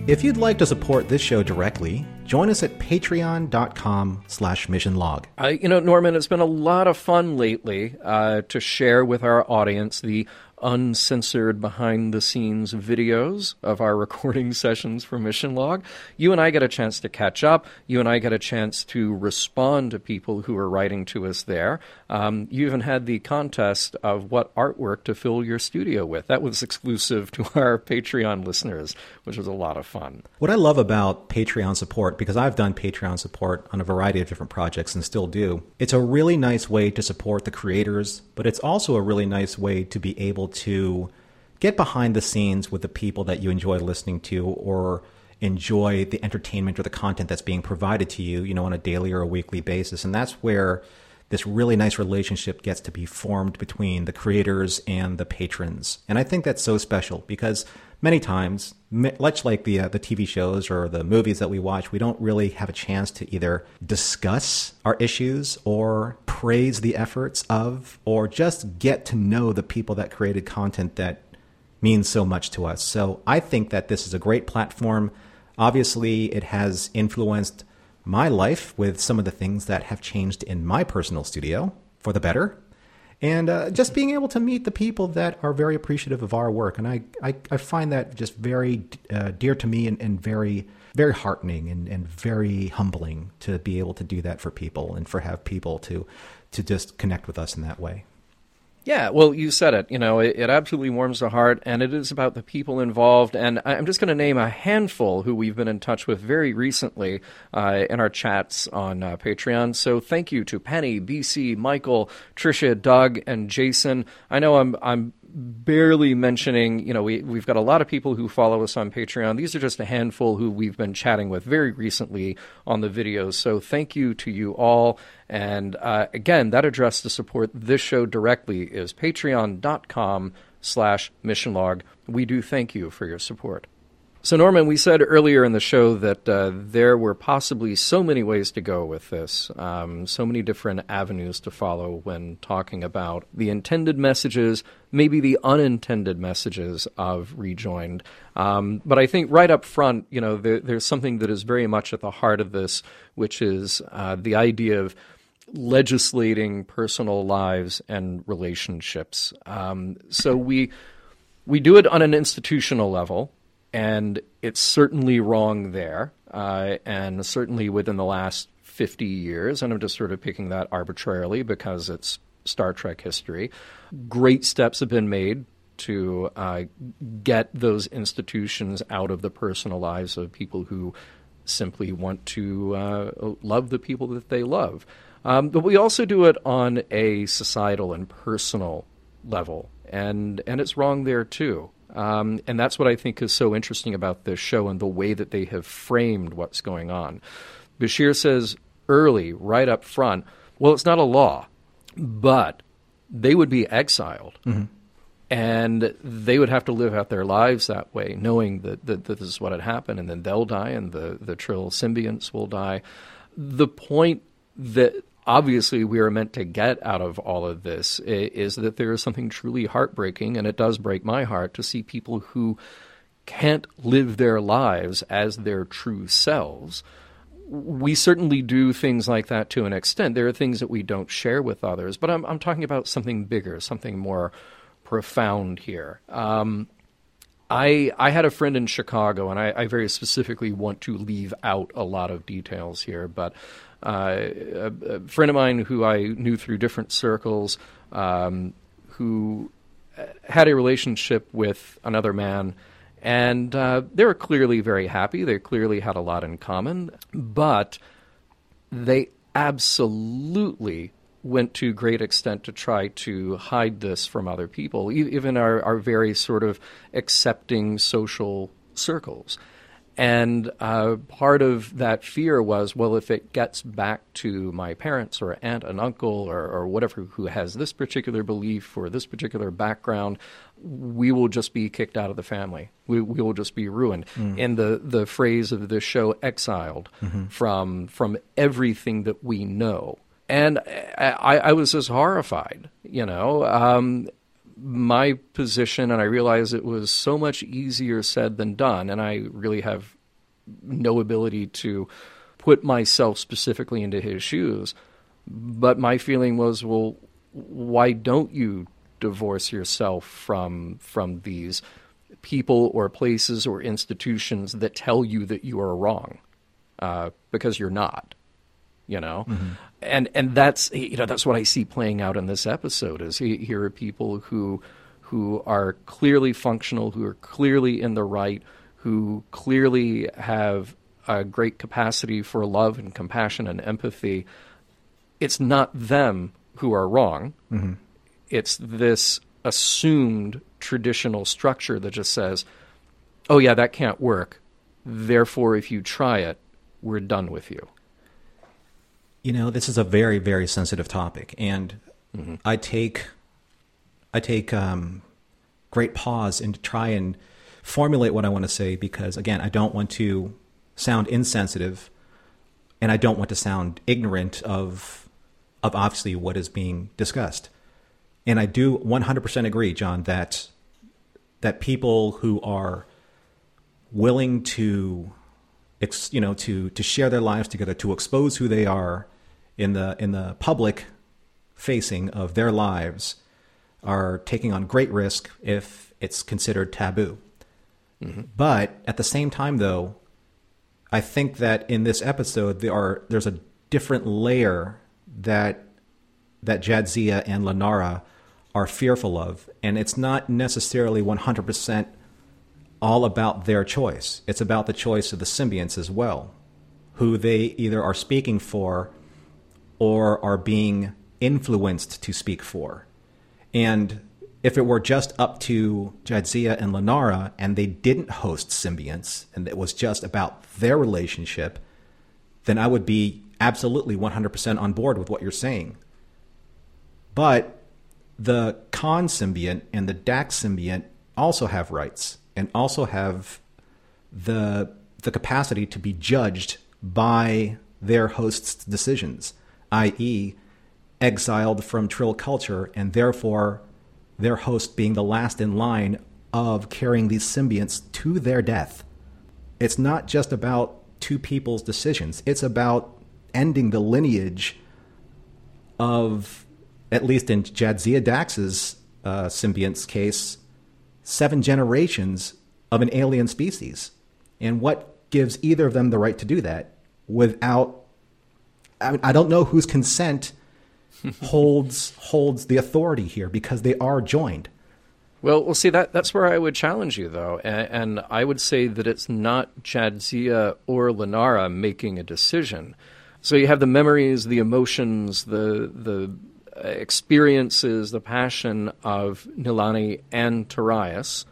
If you'd like to support this show directly, join us at patreon.com slash missionlog. Uh, you know, Norman, it's been a lot of fun lately uh, to share with our audience the uncensored behind-the-scenes videos of our recording sessions for Mission Log. You and I get a chance to catch up. You and I get a chance to respond to people who are writing to us there. Um, you even had the contest of what artwork to fill your studio with. That was exclusive to our Patreon listeners, which was a lot of fun. What I love about Patreon support, because I've done Patreon support on a variety of different projects and still do, it's a really nice way to support the creators, but it's also a really nice way to be able to get behind the scenes with the people that you enjoy listening to or enjoy the entertainment or the content that's being provided to you, you know, on a daily or a weekly basis. And that's where this really nice relationship gets to be formed between the creators and the patrons. And I think that's so special because many times, much like the, uh, the T V shows or the movies that we watch, we don't really have a chance to either discuss our issues or praise the efforts of, or just get to know the people that created content that means so much to us. So I think that this is a great platform. Obviously, it has influenced my life with some of the things that have changed in my personal studio for the better. And uh, just being able to meet the people that are very appreciative of our work. And I, I, I find that just very uh, dear to me and, and very, very heartening and, and very humbling to be able to do that for people and for have people to, to just connect with us in that way. Yeah, well, you said it. You know, it, it absolutely warms the heart, and it is about the people involved. And I'm just going to name a handful who we've been in touch with very recently uh, in our chats on uh, Patreon. So thank you to Penny, B C, Michael, Tricia, Doug, and Jason. I know I'm I'm barely mentioning, you know, we, we've got a lot of people who follow us on Patreon. These are just a handful who we've been chatting with very recently on the videos. So thank you to you all. And uh, again, that address to support this show directly is patreon.com slash missionlog. We do thank you for your support. So, Norman, we said earlier in the show that uh, there were possibly so many ways to go with this, um, so many different avenues to follow when talking about the intended messages, maybe the unintended messages of Rejoined. Um, but I think right up front, you know, there, there's something that is very much at the heart of this, which is uh, the idea of legislating personal lives and relationships. Um, so we we do it on an institutional level. And it's certainly wrong there, uh, and certainly within the last fifty years, and I'm just sort of picking that arbitrarily because it's Star Trek history, great steps have been made to uh, get those institutions out of the personal lives of people who simply want to uh, love the people that they love. Um, but we also do it on a societal and personal level, and, and it's wrong there too. Um, and that's what I think is so interesting about this show and the way that they have framed what's going on. Bashir says early, right up front, well, it's not a law, but they would be exiled. Mm-hmm. And they would have to live out their lives that way, knowing that, that, that this is what had happened. And then they'll die and the, the Trill symbionts will die. The point that obviously we are meant to get out of all of this is that there is something truly heartbreaking, and it does break my heart to see people who can't live their lives as their true selves. We certainly do things like that to an extent. There are things that we don't share with others, but I'm, I'm talking about something bigger, something more profound here. Um, I I had a friend in Chicago, and I, I very specifically want to leave out a lot of details here, but Uh, a, a friend of mine who I knew through different circles, um, who had a relationship with another man, and uh, they were clearly very happy. They clearly had a lot in common, but they absolutely went to great extent to try to hide this from other people, e- even our, our very sort of accepting social circles. And uh, part of that fear was, well, if it gets back to my parents or aunt and uncle or, or whatever who has this particular belief or this particular background, we will just be kicked out of the family. We, we will just be ruined. Mm. In the, the phrase of the show, exiled mm-hmm. from from everything that we know. And I, I was just horrified, you know. Um, my position, and I realize it was so much easier said than done, and I really have no ability to put myself specifically into his shoes, but my feeling was, well, why don't you divorce yourself from from these people or places or institutions that tell you that you are wrong? Uh, because you're not, you know? Mm-hmm. And and that's, you know, that's what I see playing out in this episode, is here are people who who are clearly functional, who are clearly in the right, who clearly have a great capacity for love and compassion and empathy. It's not them who are wrong. Mm-hmm. It's this assumed traditional structure that just says, oh yeah, that can't work. Therefore, if you try it, we're done with you. You know, this is a very, very sensitive topic, and mm-hmm. I take, I take um, great pause and try and formulate what I want to say, because again, I don't want to sound insensitive, and I don't want to sound ignorant of, of obviously what is being discussed. And I do one hundred percent agree, John, that that people who are willing to Ex, you know, to, to share their lives together, to expose who they are in the in the public facing of their lives, are taking on great risk if it's considered taboo. Mm-hmm. But at the same time, though, I think that in this episode there are there's a different layer that that Jadzia and Lanara are fearful of, and it's not necessarily one hundred percent all about their choice. It's about the choice of the symbionts as well, who they either are speaking for or are being influenced to speak for. And if it were just up to Jadzia and Lanara, and they didn't host symbionts, and it was just about their relationship, then I would be absolutely one hundred percent on board with what you're saying. But the Khan symbiont and the Dax symbiont also have rights, and also have the the capacity to be judged by their host's decisions, that is exiled from Trill culture, and therefore their host being the last in line of carrying these symbionts to their death. It's not just about two people's decisions. It's about ending the lineage of, at least in Jadzia Dax's uh, symbiont's case, seven generations of an alien species. And what gives either of them the right to do that without, I mean, I don't know whose consent holds, holds the authority here, because they are joined. Well, we'll see that. That's where I would challenge you though. And, and I would say that it's not Jadzia or Lanara making a decision. So you have the memories, the emotions, the, the, experiences, the passion of Nilani and Tarius.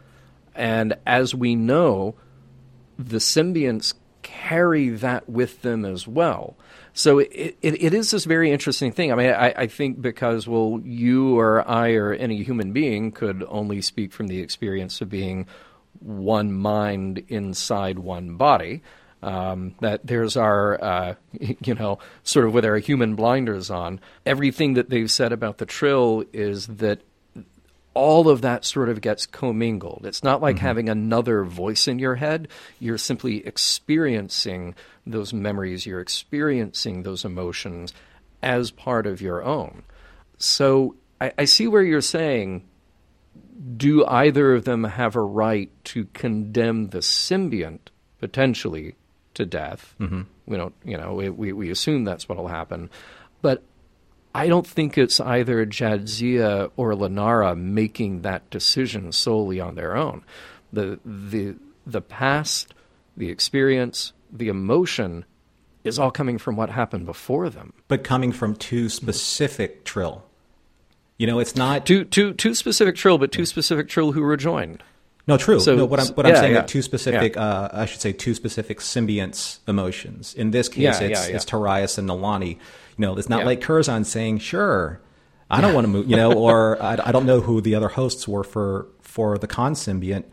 And as we know, the symbionts carry that with them as well. So it, it, it is this very interesting thing. I mean, I, I think because, well, you or I or any human being could only speak from the experience of being one mind inside one body. Um, that there's our, uh, you know, sort of with our human blinders on. Everything that they've said about the Trill is that all of that sort of gets commingled. It's not like mm-hmm. having another voice in your head. You're simply experiencing those memories. You're experiencing those emotions as part of your own. So I, I see where you're saying, do either of them have a right to condemn the symbiont potentially to death? Mm-hmm. We don't, you know, we we assume that's what'll happen, but I don't think it's either Jadzia or Lanara making that decision solely on their own. The the the past, the experience, the emotion is all coming from what happened before them, but coming from two specific Trill. You know, it's not two two two specific Trill, but two yeah. specific Trill who were joined. No, true. So, no, what I'm what yeah, I'm saying yeah. are two specific. Yeah. Uh, I should say two specific symbionts' emotions. In this case, yeah, it's yeah, yeah. it's Tarius and Nilani. You know, it's not yeah. like Curzon saying, "Sure, I don't yeah. want to move." You know, or I, I don't know who the other hosts were for for the Khan symbiont,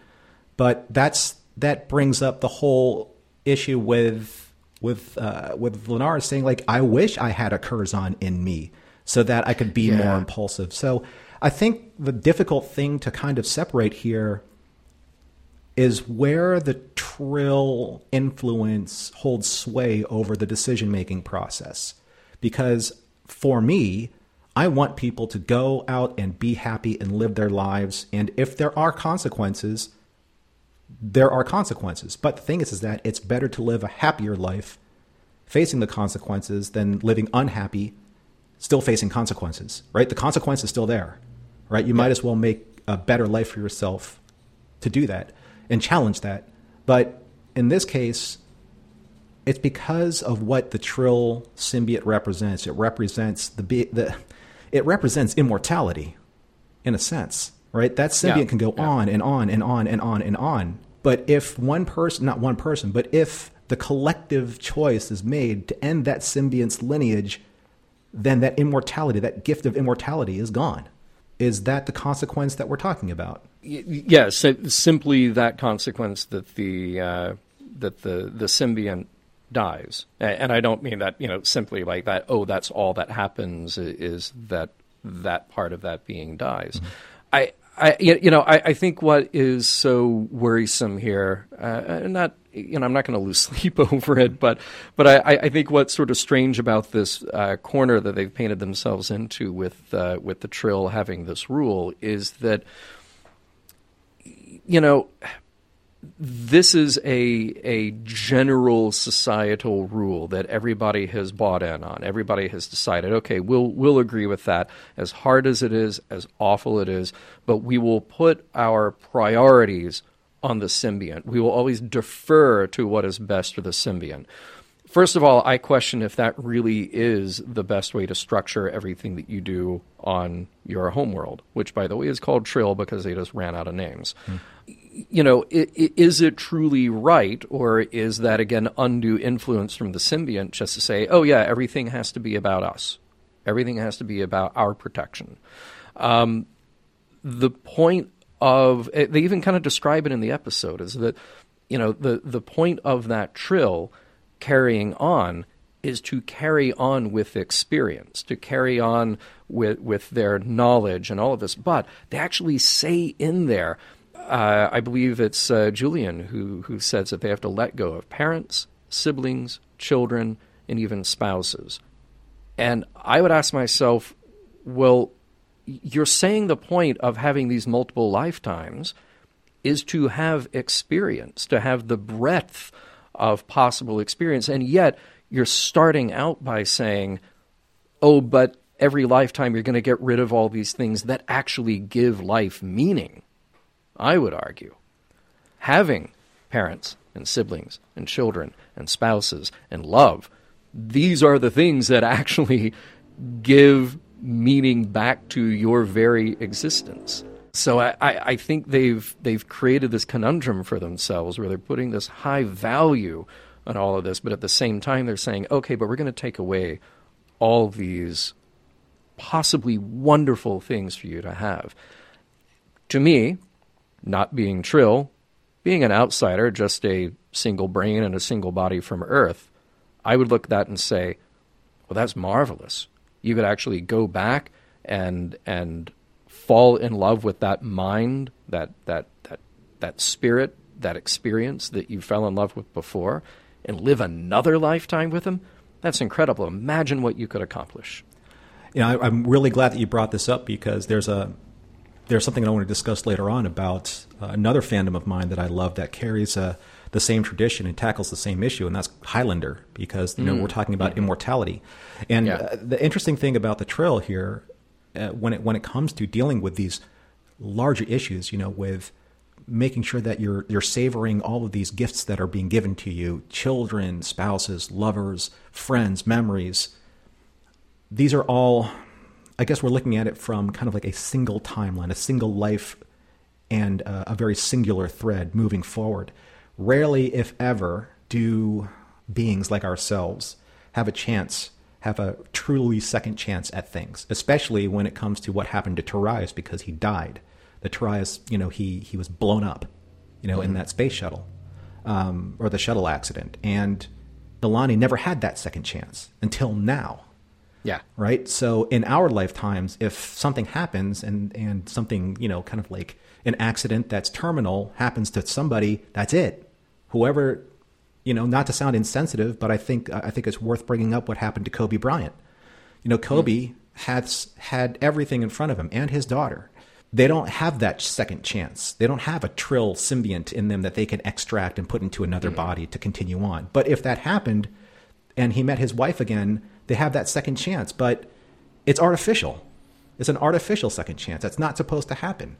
but that's that brings up the whole issue with with uh, with Lanara saying, like, "I wish I had a Curzon in me so that I could be yeah. more impulsive." So I think the difficult thing to kind of separate here is where the trill influence holds sway over the decision-making process. Because for me, I want people to go out and be happy and live their lives. And if there are consequences, there are consequences. But the thing is, is that it's better to live a happier life facing the consequences than living unhappy, still facing consequences, right? The consequence is still there, right? You yeah. might as well make a better life for yourself to do that and challenge that. But in this case, it's because of what the Trill symbiote represents. It represents the, the it represents immortality in a sense, right? That symbiote yeah. can go yeah. on and on and on and on and on. But if one person, not one person, but if the collective choice is made to end that symbiote's lineage, then that immortality, that gift of immortality is gone. Is that the consequence that we're talking about? Yes, it, simply that consequence that the uh, that the, the symbiont dies. And I don't mean that, you know, simply like that, oh, that's all that happens is that that part of that being dies. Mm-hmm. I, I, you know, I, I think what is so worrisome here, uh, not, you know, I'm not going to lose sleep over it, but but I, I think what's sort of strange about this uh, corner that they've painted themselves into with uh, with the Trill having this rule is that, you know, this is a a general societal rule that everybody has bought in on. Everybody has decided, okay, we'll we'll agree with that, as hard as it is, as awful it is, but we will put our priorities on the symbiont. We will always defer to what is best for the symbiont. First of all, I question if that really is the best way to structure everything that you do on your homeworld, which, by the way, is called Trill because they just ran out of names. Mm. You know, it, it, is it truly right, or is that, again, undue influence from the symbiont just to say, oh, yeah, everything has to be about us. Everything has to be about our protection. Um, the point of – they even kind of describe it in the episode is that, you know, the, the point of that Trill – carrying on is to carry on with experience, to carry on with with their knowledge and all of this. But they actually say in there, uh, I believe it's uh, Julian who, who says that they have to let go of parents, siblings, children, and even spouses. And I would ask myself, well, you're saying the point of having these multiple lifetimes is to have experience, to have the breadth of possible experience, and yet you're starting out by saying, oh, but every lifetime you're going to get rid of all these things that actually give life meaning. I would argue having parents and siblings and children and spouses and love, these are the things that actually give meaning back to your very existence. So I, I think they've they've created this conundrum for themselves where they're putting this high value on all of this, but at the same time they're saying, okay, but we're going to take away all these possibly wonderful things for you to have. To me, not being Trill, being an outsider, just a single brain and a single body from Earth, I would look at that and say, well, that's marvelous. You could actually go back and and... fall in love with that mind, that that that that spirit, that experience that you fell in love with before, and live another lifetime with them. That's incredible. Imagine what you could accomplish. You know, I, I'm really glad that you brought this up because there's a there's something I want to discuss later on about uh, another fandom of mine that I love that carries uh, the same tradition and tackles the same issue, and that's Highlander, because you know mm. we're talking about mm-hmm. immortality. And yeah. uh, the interesting thing about the Trill here. Uh, when it when it comes to dealing with these larger issues, you know, with making sure that you're you're savoring all of these gifts that are being given to you, children, spouses, lovers, friends, memories. These are all, I guess we're looking at it from kind of like a single timeline, a single life, and uh, a very singular thread moving forward. Rarely, if ever, do beings like ourselves have a chance have a truly second chance at things, especially when it comes to what happened to Terias because he died. The Terias, you know, he he was blown up, you know, mm-hmm. in that space shuttle um, or the shuttle accident. And Elani never had that second chance until now. Yeah. Right. So in our lifetimes, if something happens and, and something, you know, kind of like an accident that's terminal happens to somebody, that's it. Whoever, you know, not to sound insensitive, but I think, I think it's worth bringing up what happened to Kobe Bryant. You know, Kobe mm. has had everything in front of him and his daughter. They don't have that second chance. They don't have a Trill symbiont in them that they can extract and put into another mm. body to continue on. But if that happened and he met his wife again, they have that second chance, but it's artificial. It's an artificial second chance. That's not supposed to happen.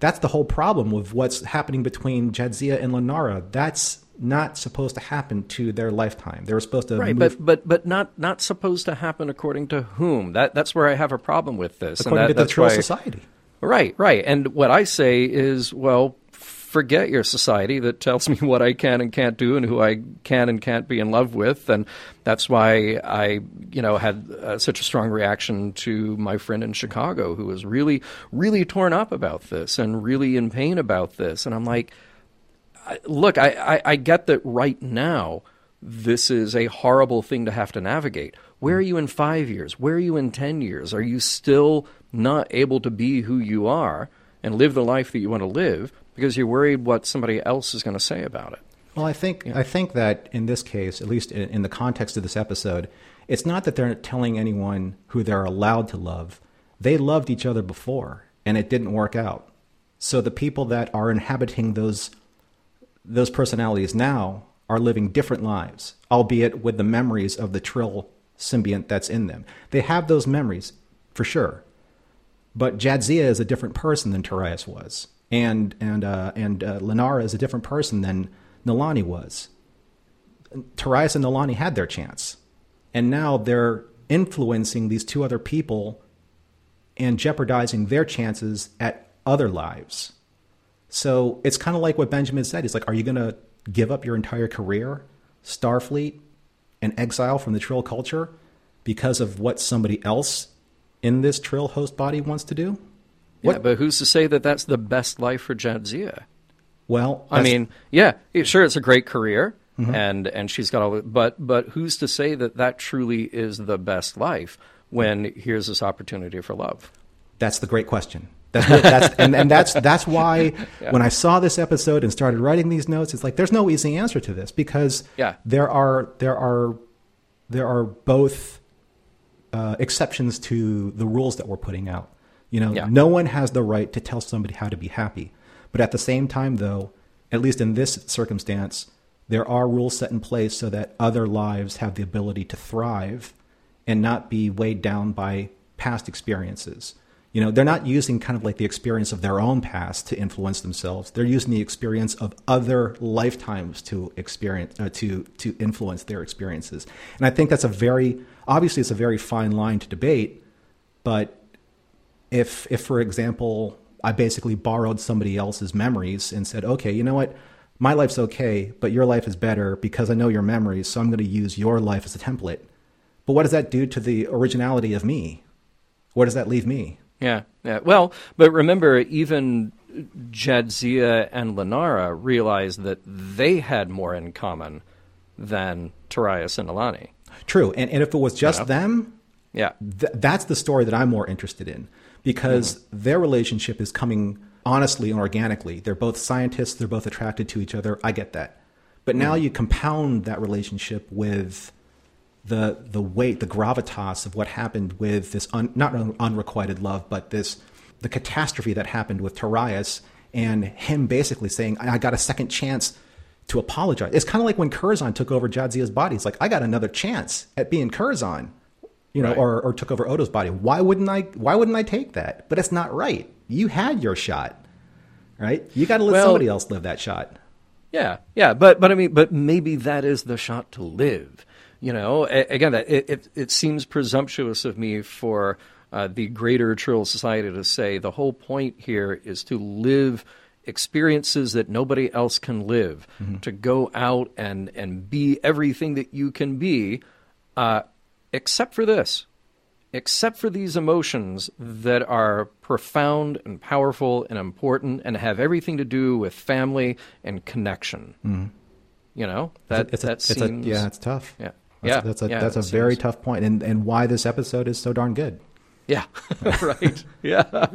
That's the whole problem with what's happening between Jadzia and Lenara. That's not supposed to happen to their lifetime. They were supposed to right, move. but but but not not supposed to happen according to whom? That that's where I have a problem with this. According and that, to the Trill Society. Right, right. And what I say is, well, forget your society that tells me what I can and can't do and who I can and can't be in love with. And that's why I, you know, had uh, such a strong reaction to my friend in Chicago who was really, really torn up about this and really in pain about this. And I'm like, look, I, I, I get that right now this is a horrible thing to have to navigate. Where are you in five years? Where are you in ten years? Are you still not able to be who you are and live the life that you want to live because you're worried what somebody else is going to say about it? Well, I think yeah. I think that in this case, at least in, in the context of this episode, it's not that they're telling anyone who they're allowed to love. They loved each other before, and it didn't work out. So the people that are inhabiting those those personalities now are living different lives, albeit with the memories of the Trill symbiont that's in them. They have those memories, for sure. But Jadzia is a different person than Tyraius was. And and uh, and uh, Lenara is a different person than Nalani was. Tyraius and Nalani had their chance. And now they're influencing these two other people and jeopardizing their chances at other lives. So it's kind of like what Benjamin said. He's like, are you going to give up your entire career, Starfleet, and exile from the Trill culture because of what somebody else in this Trill host body wants to do? What? Yeah, but who's to say that that's the best life for Jadzia? Well, I mean, yeah, it, sure, it's a great career, mm-hmm. and and she's got all, but but who's to say that that truly is the best life when here's this opportunity for love? That's the great question. That's, what, that's and, and that's that's why yeah. when I saw this episode and started writing these notes, it's like there's no easy answer to this because yeah. there are there are there are both uh, exceptions to the rules that we're putting out. You know, yeah. no one has the right to tell somebody how to be happy. But at the same time, though, at least in this circumstance, there are rules set in place so that other lives have the ability to thrive and not be weighed down by past experiences. You know, they're not using kind of like the experience of their own past to influence themselves. They're using the experience of other lifetimes to experience uh, to to influence their experiences. And I think that's a very obviously it's a very fine line to debate, but If, if, for example, I basically borrowed somebody else's memories and said, okay, you know what, my life's okay, but your life is better because I know your memories, so I'm going to use your life as a template. But what does that do to the originality of me? Where does that leave me? Yeah, yeah. Well, but remember, even Jadzia and Lenara realized that they had more in common than Tyraius and Nalani. True, and, and if it was just you know? them, yeah, th- that's the story that I'm more interested in. Because mm-hmm. their relationship is coming honestly and organically. They're both scientists. They're both attracted to each other. I get that. But now mm-hmm. you compound that relationship with the the weight, the gravitas of what happened with this, un, not un, unrequited love, but this the catastrophe that happened with Tyraius and him basically saying, I, I got a second chance to apologize. It's kind of like when Curzon took over Jadzia's body. It's like, I got another chance at being Curzon. You know, right. or, or took over Odo's body. Why wouldn't I? Why wouldn't I take that? But it's not right. You had your shot, right? You got to let well, somebody else live that shot. Yeah, yeah, but but I mean, but maybe that is the shot to live. You know, a- again, it, it it seems presumptuous of me for uh, the greater Trill society to say the whole point here is to live experiences that nobody else can live, mm-hmm. to go out and and be everything that you can be. Uh, Except for this, except for these emotions that are profound and powerful and important and have everything to do with family and connection. Mm. You know, that, it's a, that it's seems... A, yeah, it's tough. Yeah, That's, yeah, that's a yeah, that's a very seems. tough point, and and why this episode is so darn good. Yeah, right. Yeah,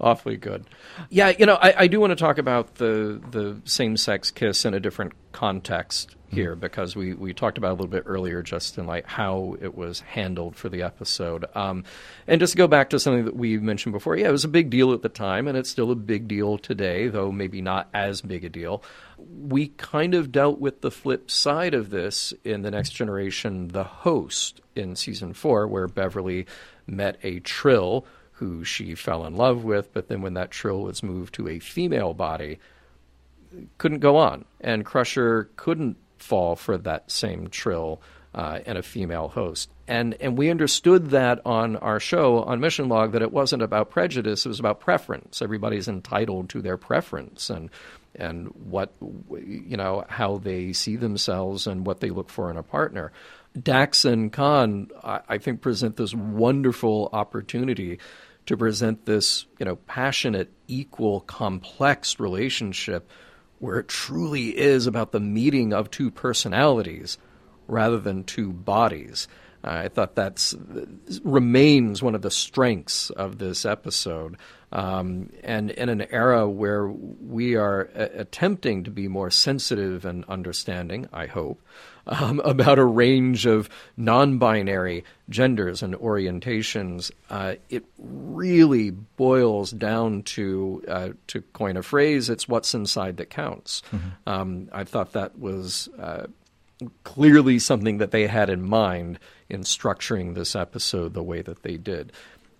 awfully good. Yeah, you know, I, I do want to talk about the the same-sex kiss in a different context here, because we, we talked about it a little bit earlier, just in like how it was handled for the episode. Um, and just to go back to something that we mentioned before, yeah, it was a big deal at the time, and it's still a big deal today, though maybe not as big a deal. We kind of dealt with the flip side of this in The Next Generation, The Host, in season four, where Beverly met a Trill who she fell in love with, but then when that Trill was moved to a female body, couldn't go on. And Crusher couldn't fall for that same Trill uh, and a female host. And and we understood that on our show, on Mission Log, that it wasn't about prejudice, it was about preference. Everybody's entitled to their preference and and what, you know, how they see themselves and what they look for in a partner. Dax and Khan, I, I think, present this wonderful opportunity to present this, you know, passionate, equal, complex relationship where it truly is about the meeting of two personalities rather than two bodies. Uh, I thought that's remains one of the strengths of this episode. Um, and in an era where we are a- attempting to be more sensitive and understanding, I hope, um, about a range of non-binary genders and orientations, uh, it really boils down to, uh, to coin a phrase, it's what's inside that counts. Mm-hmm. Um, I thought that was uh, clearly something that they had in mind in structuring this episode the way that they did.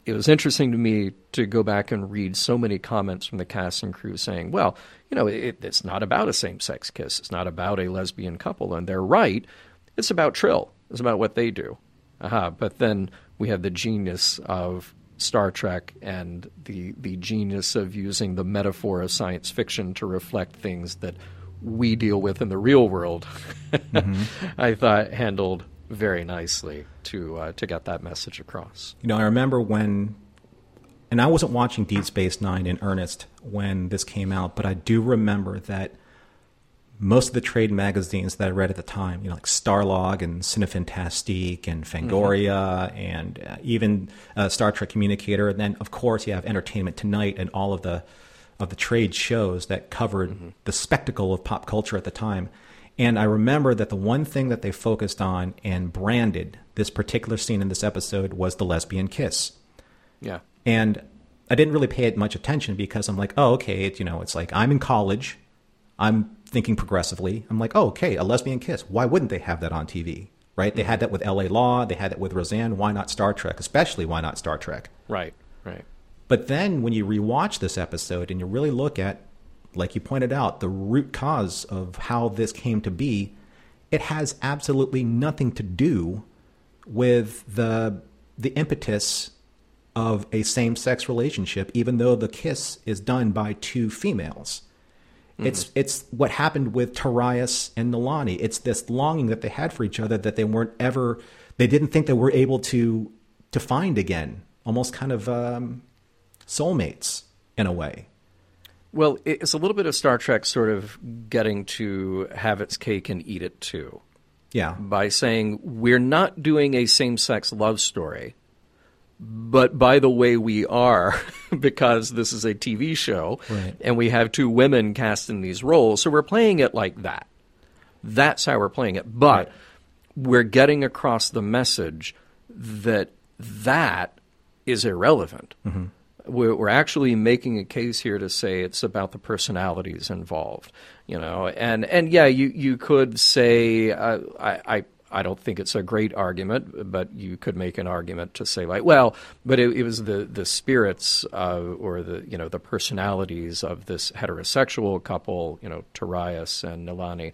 It was interesting to me to go back and read so many comments from the cast and crew saying, well, you know, it, it's not about a same-sex kiss. It's not about a lesbian couple. And they're right. It's about Trill. It's about what they do. Uh-huh. But then we have the genius of Star Trek and the the genius of using the metaphor of science fiction to reflect things that we deal with in the real world. Mm-hmm. I thought handled very nicely to uh, to get that message across. You know, I remember when, and I wasn't watching Deep Space Nine in earnest when this came out, but I do remember that most of the trade magazines that I read at the time, you know, like Starlog and Cinefantastique and Fangoria, mm-hmm. and uh, even uh, Star Trek Communicator, and then of course you have Entertainment Tonight and all of the of the trade shows that covered mm-hmm. the spectacle of pop culture at the time. And I remember that the one thing that they focused on and branded this particular scene in this episode was the lesbian kiss. Yeah. And I didn't really pay it much attention because I'm like, oh, okay, it, you know, it's like I'm in college. I'm thinking progressively. I'm like, oh, okay, a lesbian kiss. Why wouldn't they have that on T V, right? They had that with L A Law. They had it with Roseanne. Why not Star Trek? Especially why not Star Trek? Right, right. But then when you rewatch this episode and you really look at, like you pointed out, the root cause of how this came to be, it has absolutely nothing to do with the the impetus of a same-sex relationship, even though the kiss is done by two females. Mm-hmm. It's it's what happened with Tarius and Nilani. It's this longing that they had for each other that they weren't ever, they didn't think they were able to, to find again, almost kind of um, soulmates in a way. Well, it's a little bit of Star Trek sort of getting to have its cake and eat it too. Yeah. By saying, we're not doing a same-sex love story, but by the way, we are, because this is a T V show, right, and we have two women cast in these roles, so we're playing it like that. That's how we're playing it. But right, we're getting across the message that that is irrelevant. Mm-hmm. We're actually making a case here to say it's about the personalities involved, you know. And, and yeah, you, you could say uh, I, I I don't think it's a great argument, but you could make an argument to say like, well, but it, it was the the spirits uh, or the you know the personalities of this heterosexual couple, you know, Tarius and Nilani.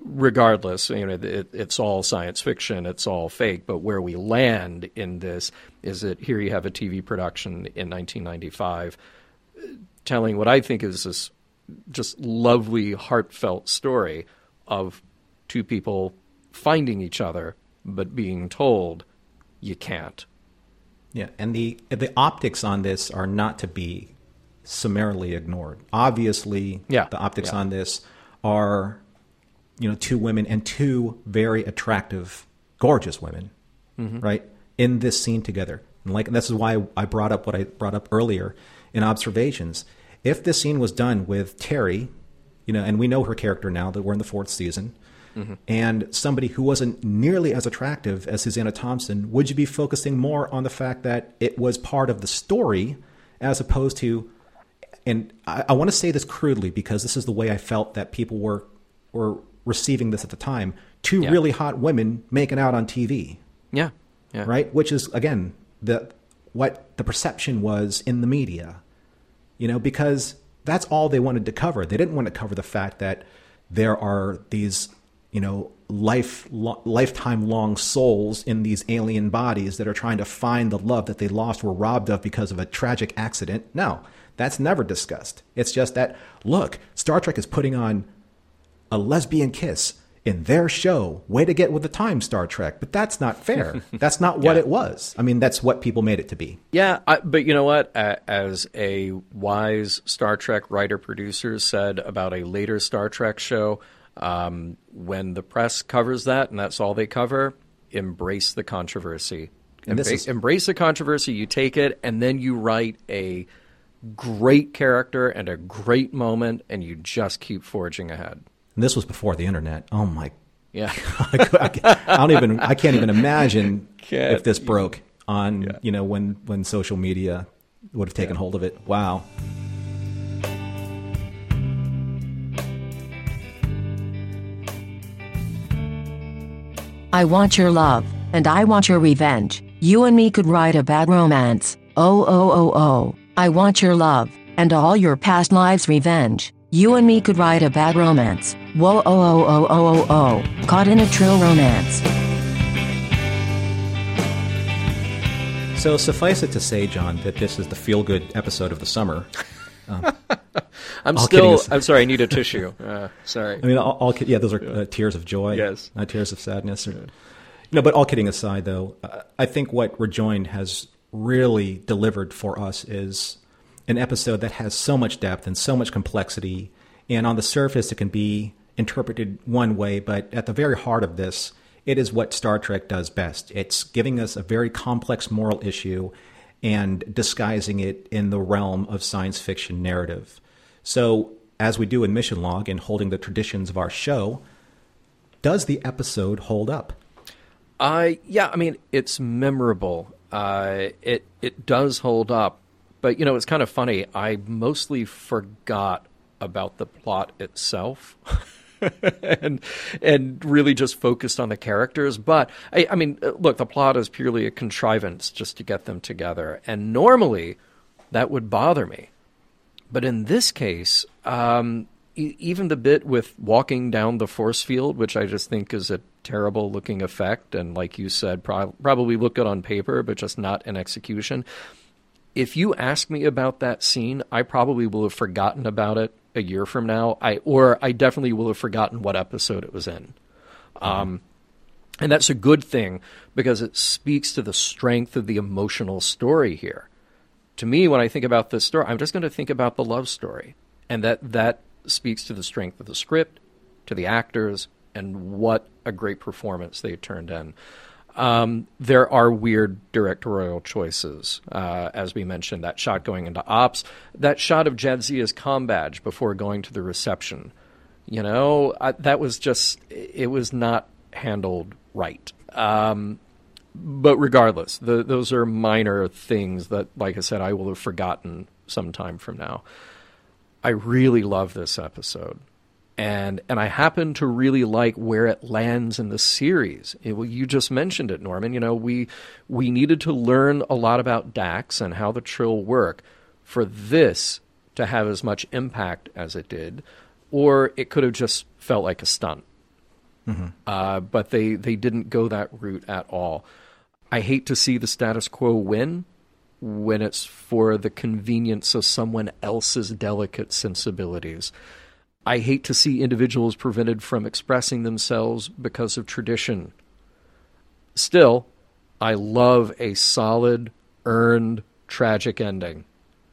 Regardless, you know, it, it's all science fiction, it's all fake, but where we land in this is that here you have a T V production in nineteen ninety-five telling what I think is this just lovely, heartfelt story of two people finding each other, but being told you can't. Yeah, and the the optics on this are not to be summarily ignored. Obviously, yeah, the optics yeah. on this are... you know, two women and two very attractive gorgeous women, mm-hmm. right, in this scene together. And like, and this is why I brought up what I brought up earlier in observations. If this scene was done with Terry, you know, and we know her character now that we're in the fourth season, mm-hmm. and somebody who wasn't nearly as attractive as Susanna Thompson, would you be focusing more on the fact that it was part of the story as opposed to, and I, I want to say this crudely because this is the way I felt that people were, were receiving this at the time, two yeah. really hot women making out on T V. Yeah. yeah. Right. Which is, again, the, what the perception was in the media, you know, because that's all they wanted to cover. They didn't want to cover the fact that there are these, you know, life, lo- lifetime long souls in these alien bodies that are trying to find the love that they lost, were robbed of because of a tragic accident. No, that's never discussed. It's just that, look, Star Trek is putting on a lesbian kiss in their show. Way to get with the time, Star Trek. But that's not fair. That's not what yeah. it was. I mean, that's what people made it to be. Yeah, I, but you know what? As a wise Star Trek writer-producer said about a later Star Trek show, um, when the press covers that and that's all they cover, embrace the controversy. And this Embrace, is... embrace the controversy. You take it, and then you write a great character and a great moment, and you just keep forging ahead. And this was before the internet. Oh my! Yeah, I don't even. I can't even imagine can't, if this broke on. Yeah. You know, when when social media would have taken yeah. hold of it. Wow. I want your love, and I want your revenge. You and me could write a bad romance. Oh oh oh oh! I want your love, and all your past lives' revenge. You and me could write a bad romance. Whoa, oh, oh, oh, oh, oh, oh. Caught in a trill romance. So suffice it to say, John, that this is the feel-good episode of the summer. Um, I'm still, I'm sorry, I need a tissue. Uh, sorry. I mean, all, all yeah, those are uh, tears of joy. Yes. Not tears of sadness. Or, yeah. No, but all kidding aside, though, uh, I think what Rejoined has really delivered for us is an episode that has so much depth and so much complexity, and on the surface it can be interpreted one way, but at the very heart of this, it is what Star Trek does best. It's giving us a very complex moral issue and disguising it in the realm of science fiction narrative. So, as we do in Mission Log and holding the traditions of our show, does the episode hold up? Uh, yeah, I mean, it's memorable. Uh, it, it does hold up. But, you know, it's kind of funny. I mostly forgot about the plot itself and and really just focused on the characters. But, I, I mean, look, the plot is purely a contrivance just to get them together. And normally that would bother me. But in this case, um, e- even the bit with walking down the force field, which I just think is a terrible looking effect. And like you said, pro- probably look good on paper, but just not in execution. If you ask me about that scene, I probably will have forgotten about it a year from now. I or I definitely will have forgotten what episode it was in. Um, and that's a good thing because it speaks to the strength of the emotional story here. To me, when I think about this story, I'm just going to think about the love story. And that, that speaks to the strength of the script, to the actors, and what a great performance they turned in. Um, there are weird directorial choices, uh, as we mentioned, that shot going into ops, that shot of Jadzia's comm badge before going to the reception. You know, I, that was just, it was not handled right. Um, but regardless, the, those are minor things that, like I said, I will have forgotten sometime from now. I really love this episode. And and I happen to really like where it lands in the series. It, well, you just mentioned it, Norman. You know, we we needed to learn a lot about Dax and how the Trill work for this to have as much impact as it did, or it could have just felt like a stunt. Mm-hmm. Uh, but they, they didn't go that route at all. I hate to see the status quo win when it's for the convenience of someone else's delicate sensibilities. I hate to see individuals prevented from expressing themselves because of tradition. Still, I love a solid, earned, tragic ending.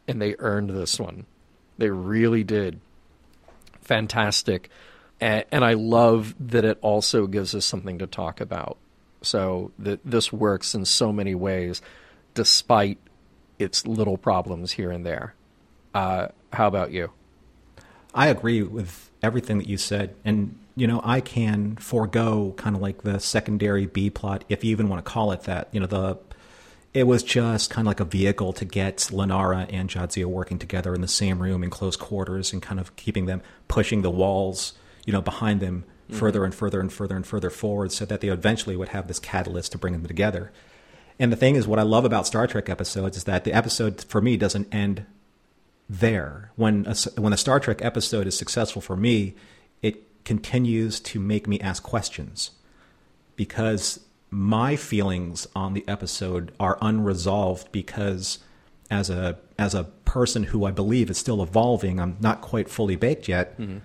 And they earned this one. They really did. Fantastic. And I love that it also gives us something to talk about So th- this works in so many ways, despite its little problems here and there. Uh, how about you? I agree with everything that you said. And, you know, I can forego kind of like the secondary B plot, if you even want to call it that. You know, the it was just kind of like a vehicle to get Linara and Jadzia working together in the same room in close quarters and kind of keeping them, pushing the walls, you know, behind them mm-hmm. further and further and further and further forward so that they eventually would have this catalyst to bring them together. And the thing is, what I love about Star Trek episodes is that the episode, for me, doesn't end there. When a, when a Star Trek episode is successful for me, it continues to make me ask questions, because my feelings on the episode are unresolved, because as a as a person who I believe is still evolving, I'm not quite fully baked yet. Mm-hmm.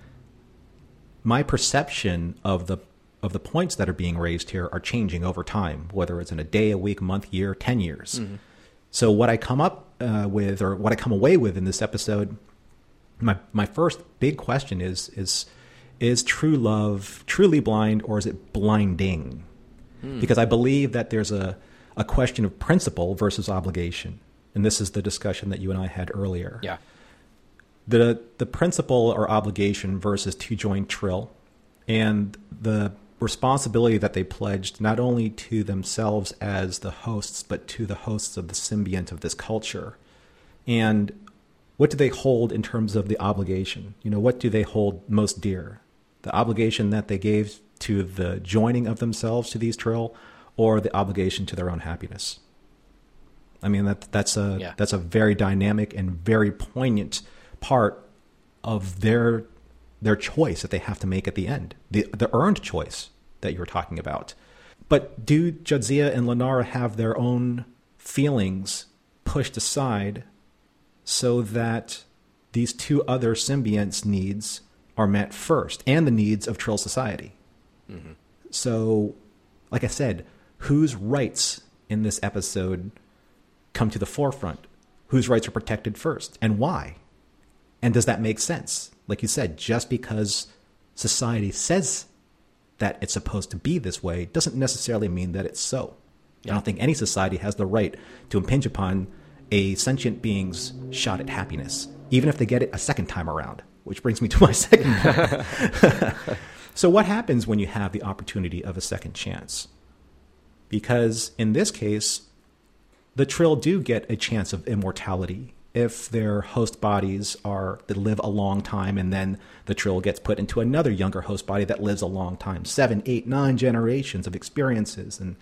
My perception of the of the points that are being raised here are changing over time, whether it's in a day, a week, month, year, ten years. Mm-hmm. So what I come up uh, with, or what I come away with in this episode, my my first big question is, is, is true love truly blind, or is it blinding? Mm. Because I believe that there's a, a question of principle versus obligation. And this is the discussion that you and I had earlier. Yeah. The, the principle or obligation versus Two Joint Trill, and the responsibility that they pledged not only to themselves as the hosts, but to the hosts of the symbiont of this culture. And what do they hold in terms of the obligation? You know, what do they hold most dear? The obligation that they gave to the joining of themselves to these Trill, or the obligation to their own happiness? I mean, that that's a yeah. that's a very dynamic and very poignant part of their their choice that they have to make at the end, the the earned choice that you were talking about. But do Jadzia and Linara have their own feelings pushed aside so that these two other symbionts' needs are met first, and the needs of Trill society? Mm-hmm. So, like I said, whose rights in this episode come to the forefront? Whose rights are protected first, and why? And does that make sense? Like you said, just because society says that it's supposed to be this way doesn't necessarily mean that it's so. Yeah. I don't think any society has the right to impinge upon a sentient being's shot at happiness, even if they get it a second time around, which brings me to my second point. So what happens when you have the opportunity of a second chance? Because in this case, the Trill do get a chance of immortality if their host bodies are that live a long time, and then the Trill gets put into another younger host body that lives a long time, seven, eight, nine generations of experiences and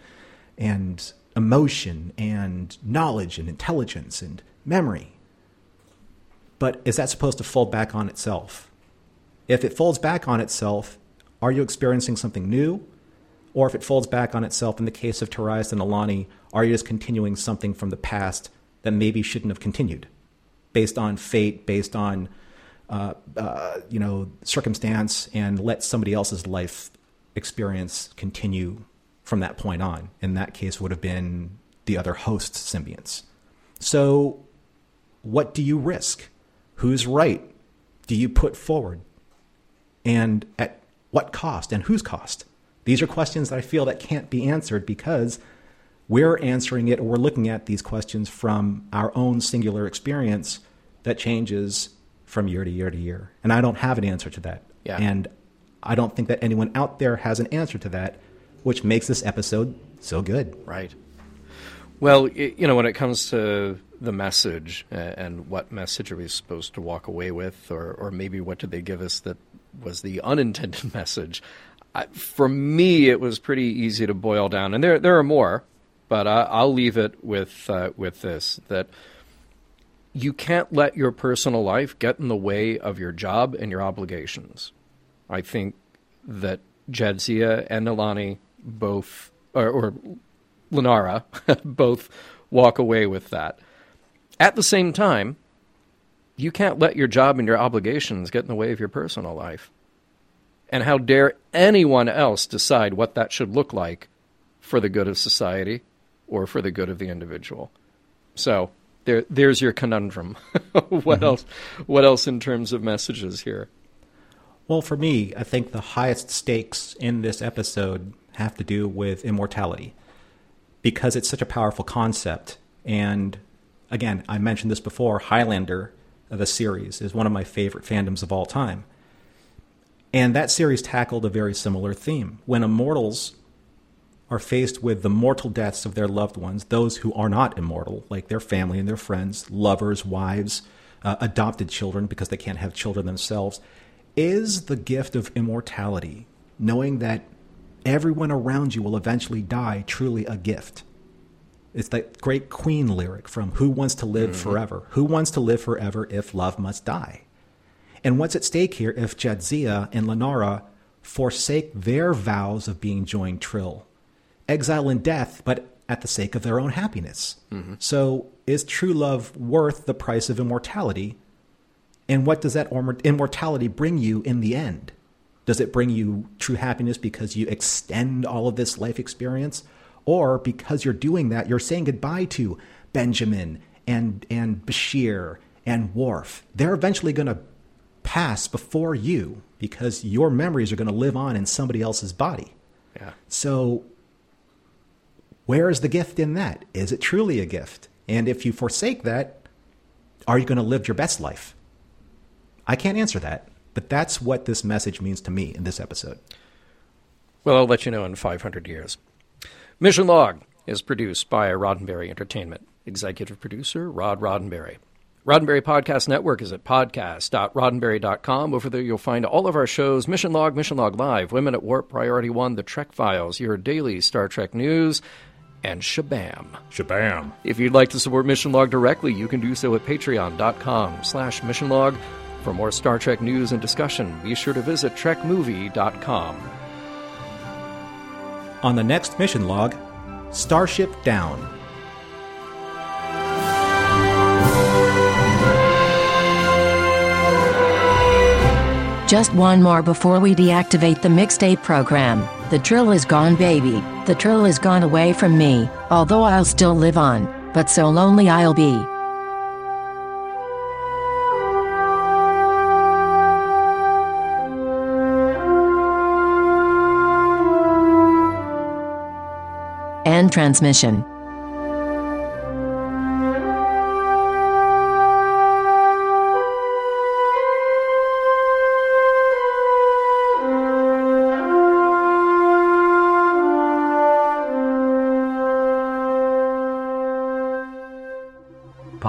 and emotion and knowledge and intelligence and memory. But is that supposed to fold back on itself? If it folds back on itself, are you experiencing something new? Or if it folds back on itself, in the case of Terais and Alani, are you just continuing something from the past that maybe shouldn't have continued, based on fate, based on uh, uh, you know, circumstance, and let somebody else's life experience continue from that point on? In that case, would have been the other host symbionts. So what do you risk? Whose right do you put forward? And at what cost, and whose cost? These are questions that I feel that can't be answered, because we're answering it, or we're looking at these questions from our own singular experience that changes from year to year to year. And I don't have an answer to that. Yeah. And I don't think that anyone out there has an answer to that, which makes this episode so good. Right. Well, it, you know, when it comes to the message, uh, and what message are we supposed to walk away with, or, or maybe what did they give us that was the unintended message? I, for me, it was pretty easy to boil down, and there there are more, but I, I'll leave it with uh, with this: that you can't let your personal life get in the way of your job and your obligations. I think that Jadzia and Alani both, or, or Linara, both walk away with that. At the same time, you can't let your job and your obligations get in the way of your personal life. And how dare anyone else decide what that should look like for the good of society or for the good of the individual? So there, there's your conundrum. What mm-hmm. else? What else in terms of messages here? Well, for me, I think the highest stakes in this episode have to do with immortality, because it's such a powerful concept. And again, I mentioned this before, Highlander, the series, is one of my favorite fandoms of all time. And that series tackled a very similar theme. When immortals are faced with the mortal deaths of their loved ones, those who are not immortal, like their family and their friends, lovers, wives, uh, adopted children, because they can't have children themselves, is the gift of immortality, knowing that everyone around you will eventually die, truly a gift. It's that great Queen lyric from Who Wants to Live mm-hmm. Forever? Who wants to live forever if love must die? And what's at stake here if Jadzia and Lenara forsake their vows of being joined Trill? Exile and death, but at the sake of their own happiness. Mm-hmm. So is true love worth the price of immortality? And what does that immortality bring you in the end? Does it bring you true happiness because you extend all of this life experience? Or because you're doing that, you're saying goodbye to Benjamin and, and Bashir and Worf. They're eventually going to pass before you because your memories are going to live on in somebody else's body. Yeah. So where is the gift in that? Is it truly a gift? And if you forsake that, are you going to live your best life? I can't answer that, but that's what this message means to me in this episode. Well, I'll let you know in five hundred years. Mission Log is produced by Roddenberry Entertainment. Executive producer, Rod Roddenberry. Roddenberry Podcast Network is at podcast dot roddenberry dot com. Over there you'll find all of our shows, Mission Log, Mission Log Live, Women at Warp, Priority One, The Trek Files, your daily Star Trek news, and Shabam. Shabam. If you'd like to support Mission Log directly, you can do so at patreon dot com slash mission log. For more Star Trek news and discussion, be sure to visit trek movie dot com. On the next Mission Log, Starship Down. Just one more before we deactivate the mixtape program. The Trill is gone, baby. The Trill is gone away from me, although I'll still live on, but so lonely I'll be. End transmission.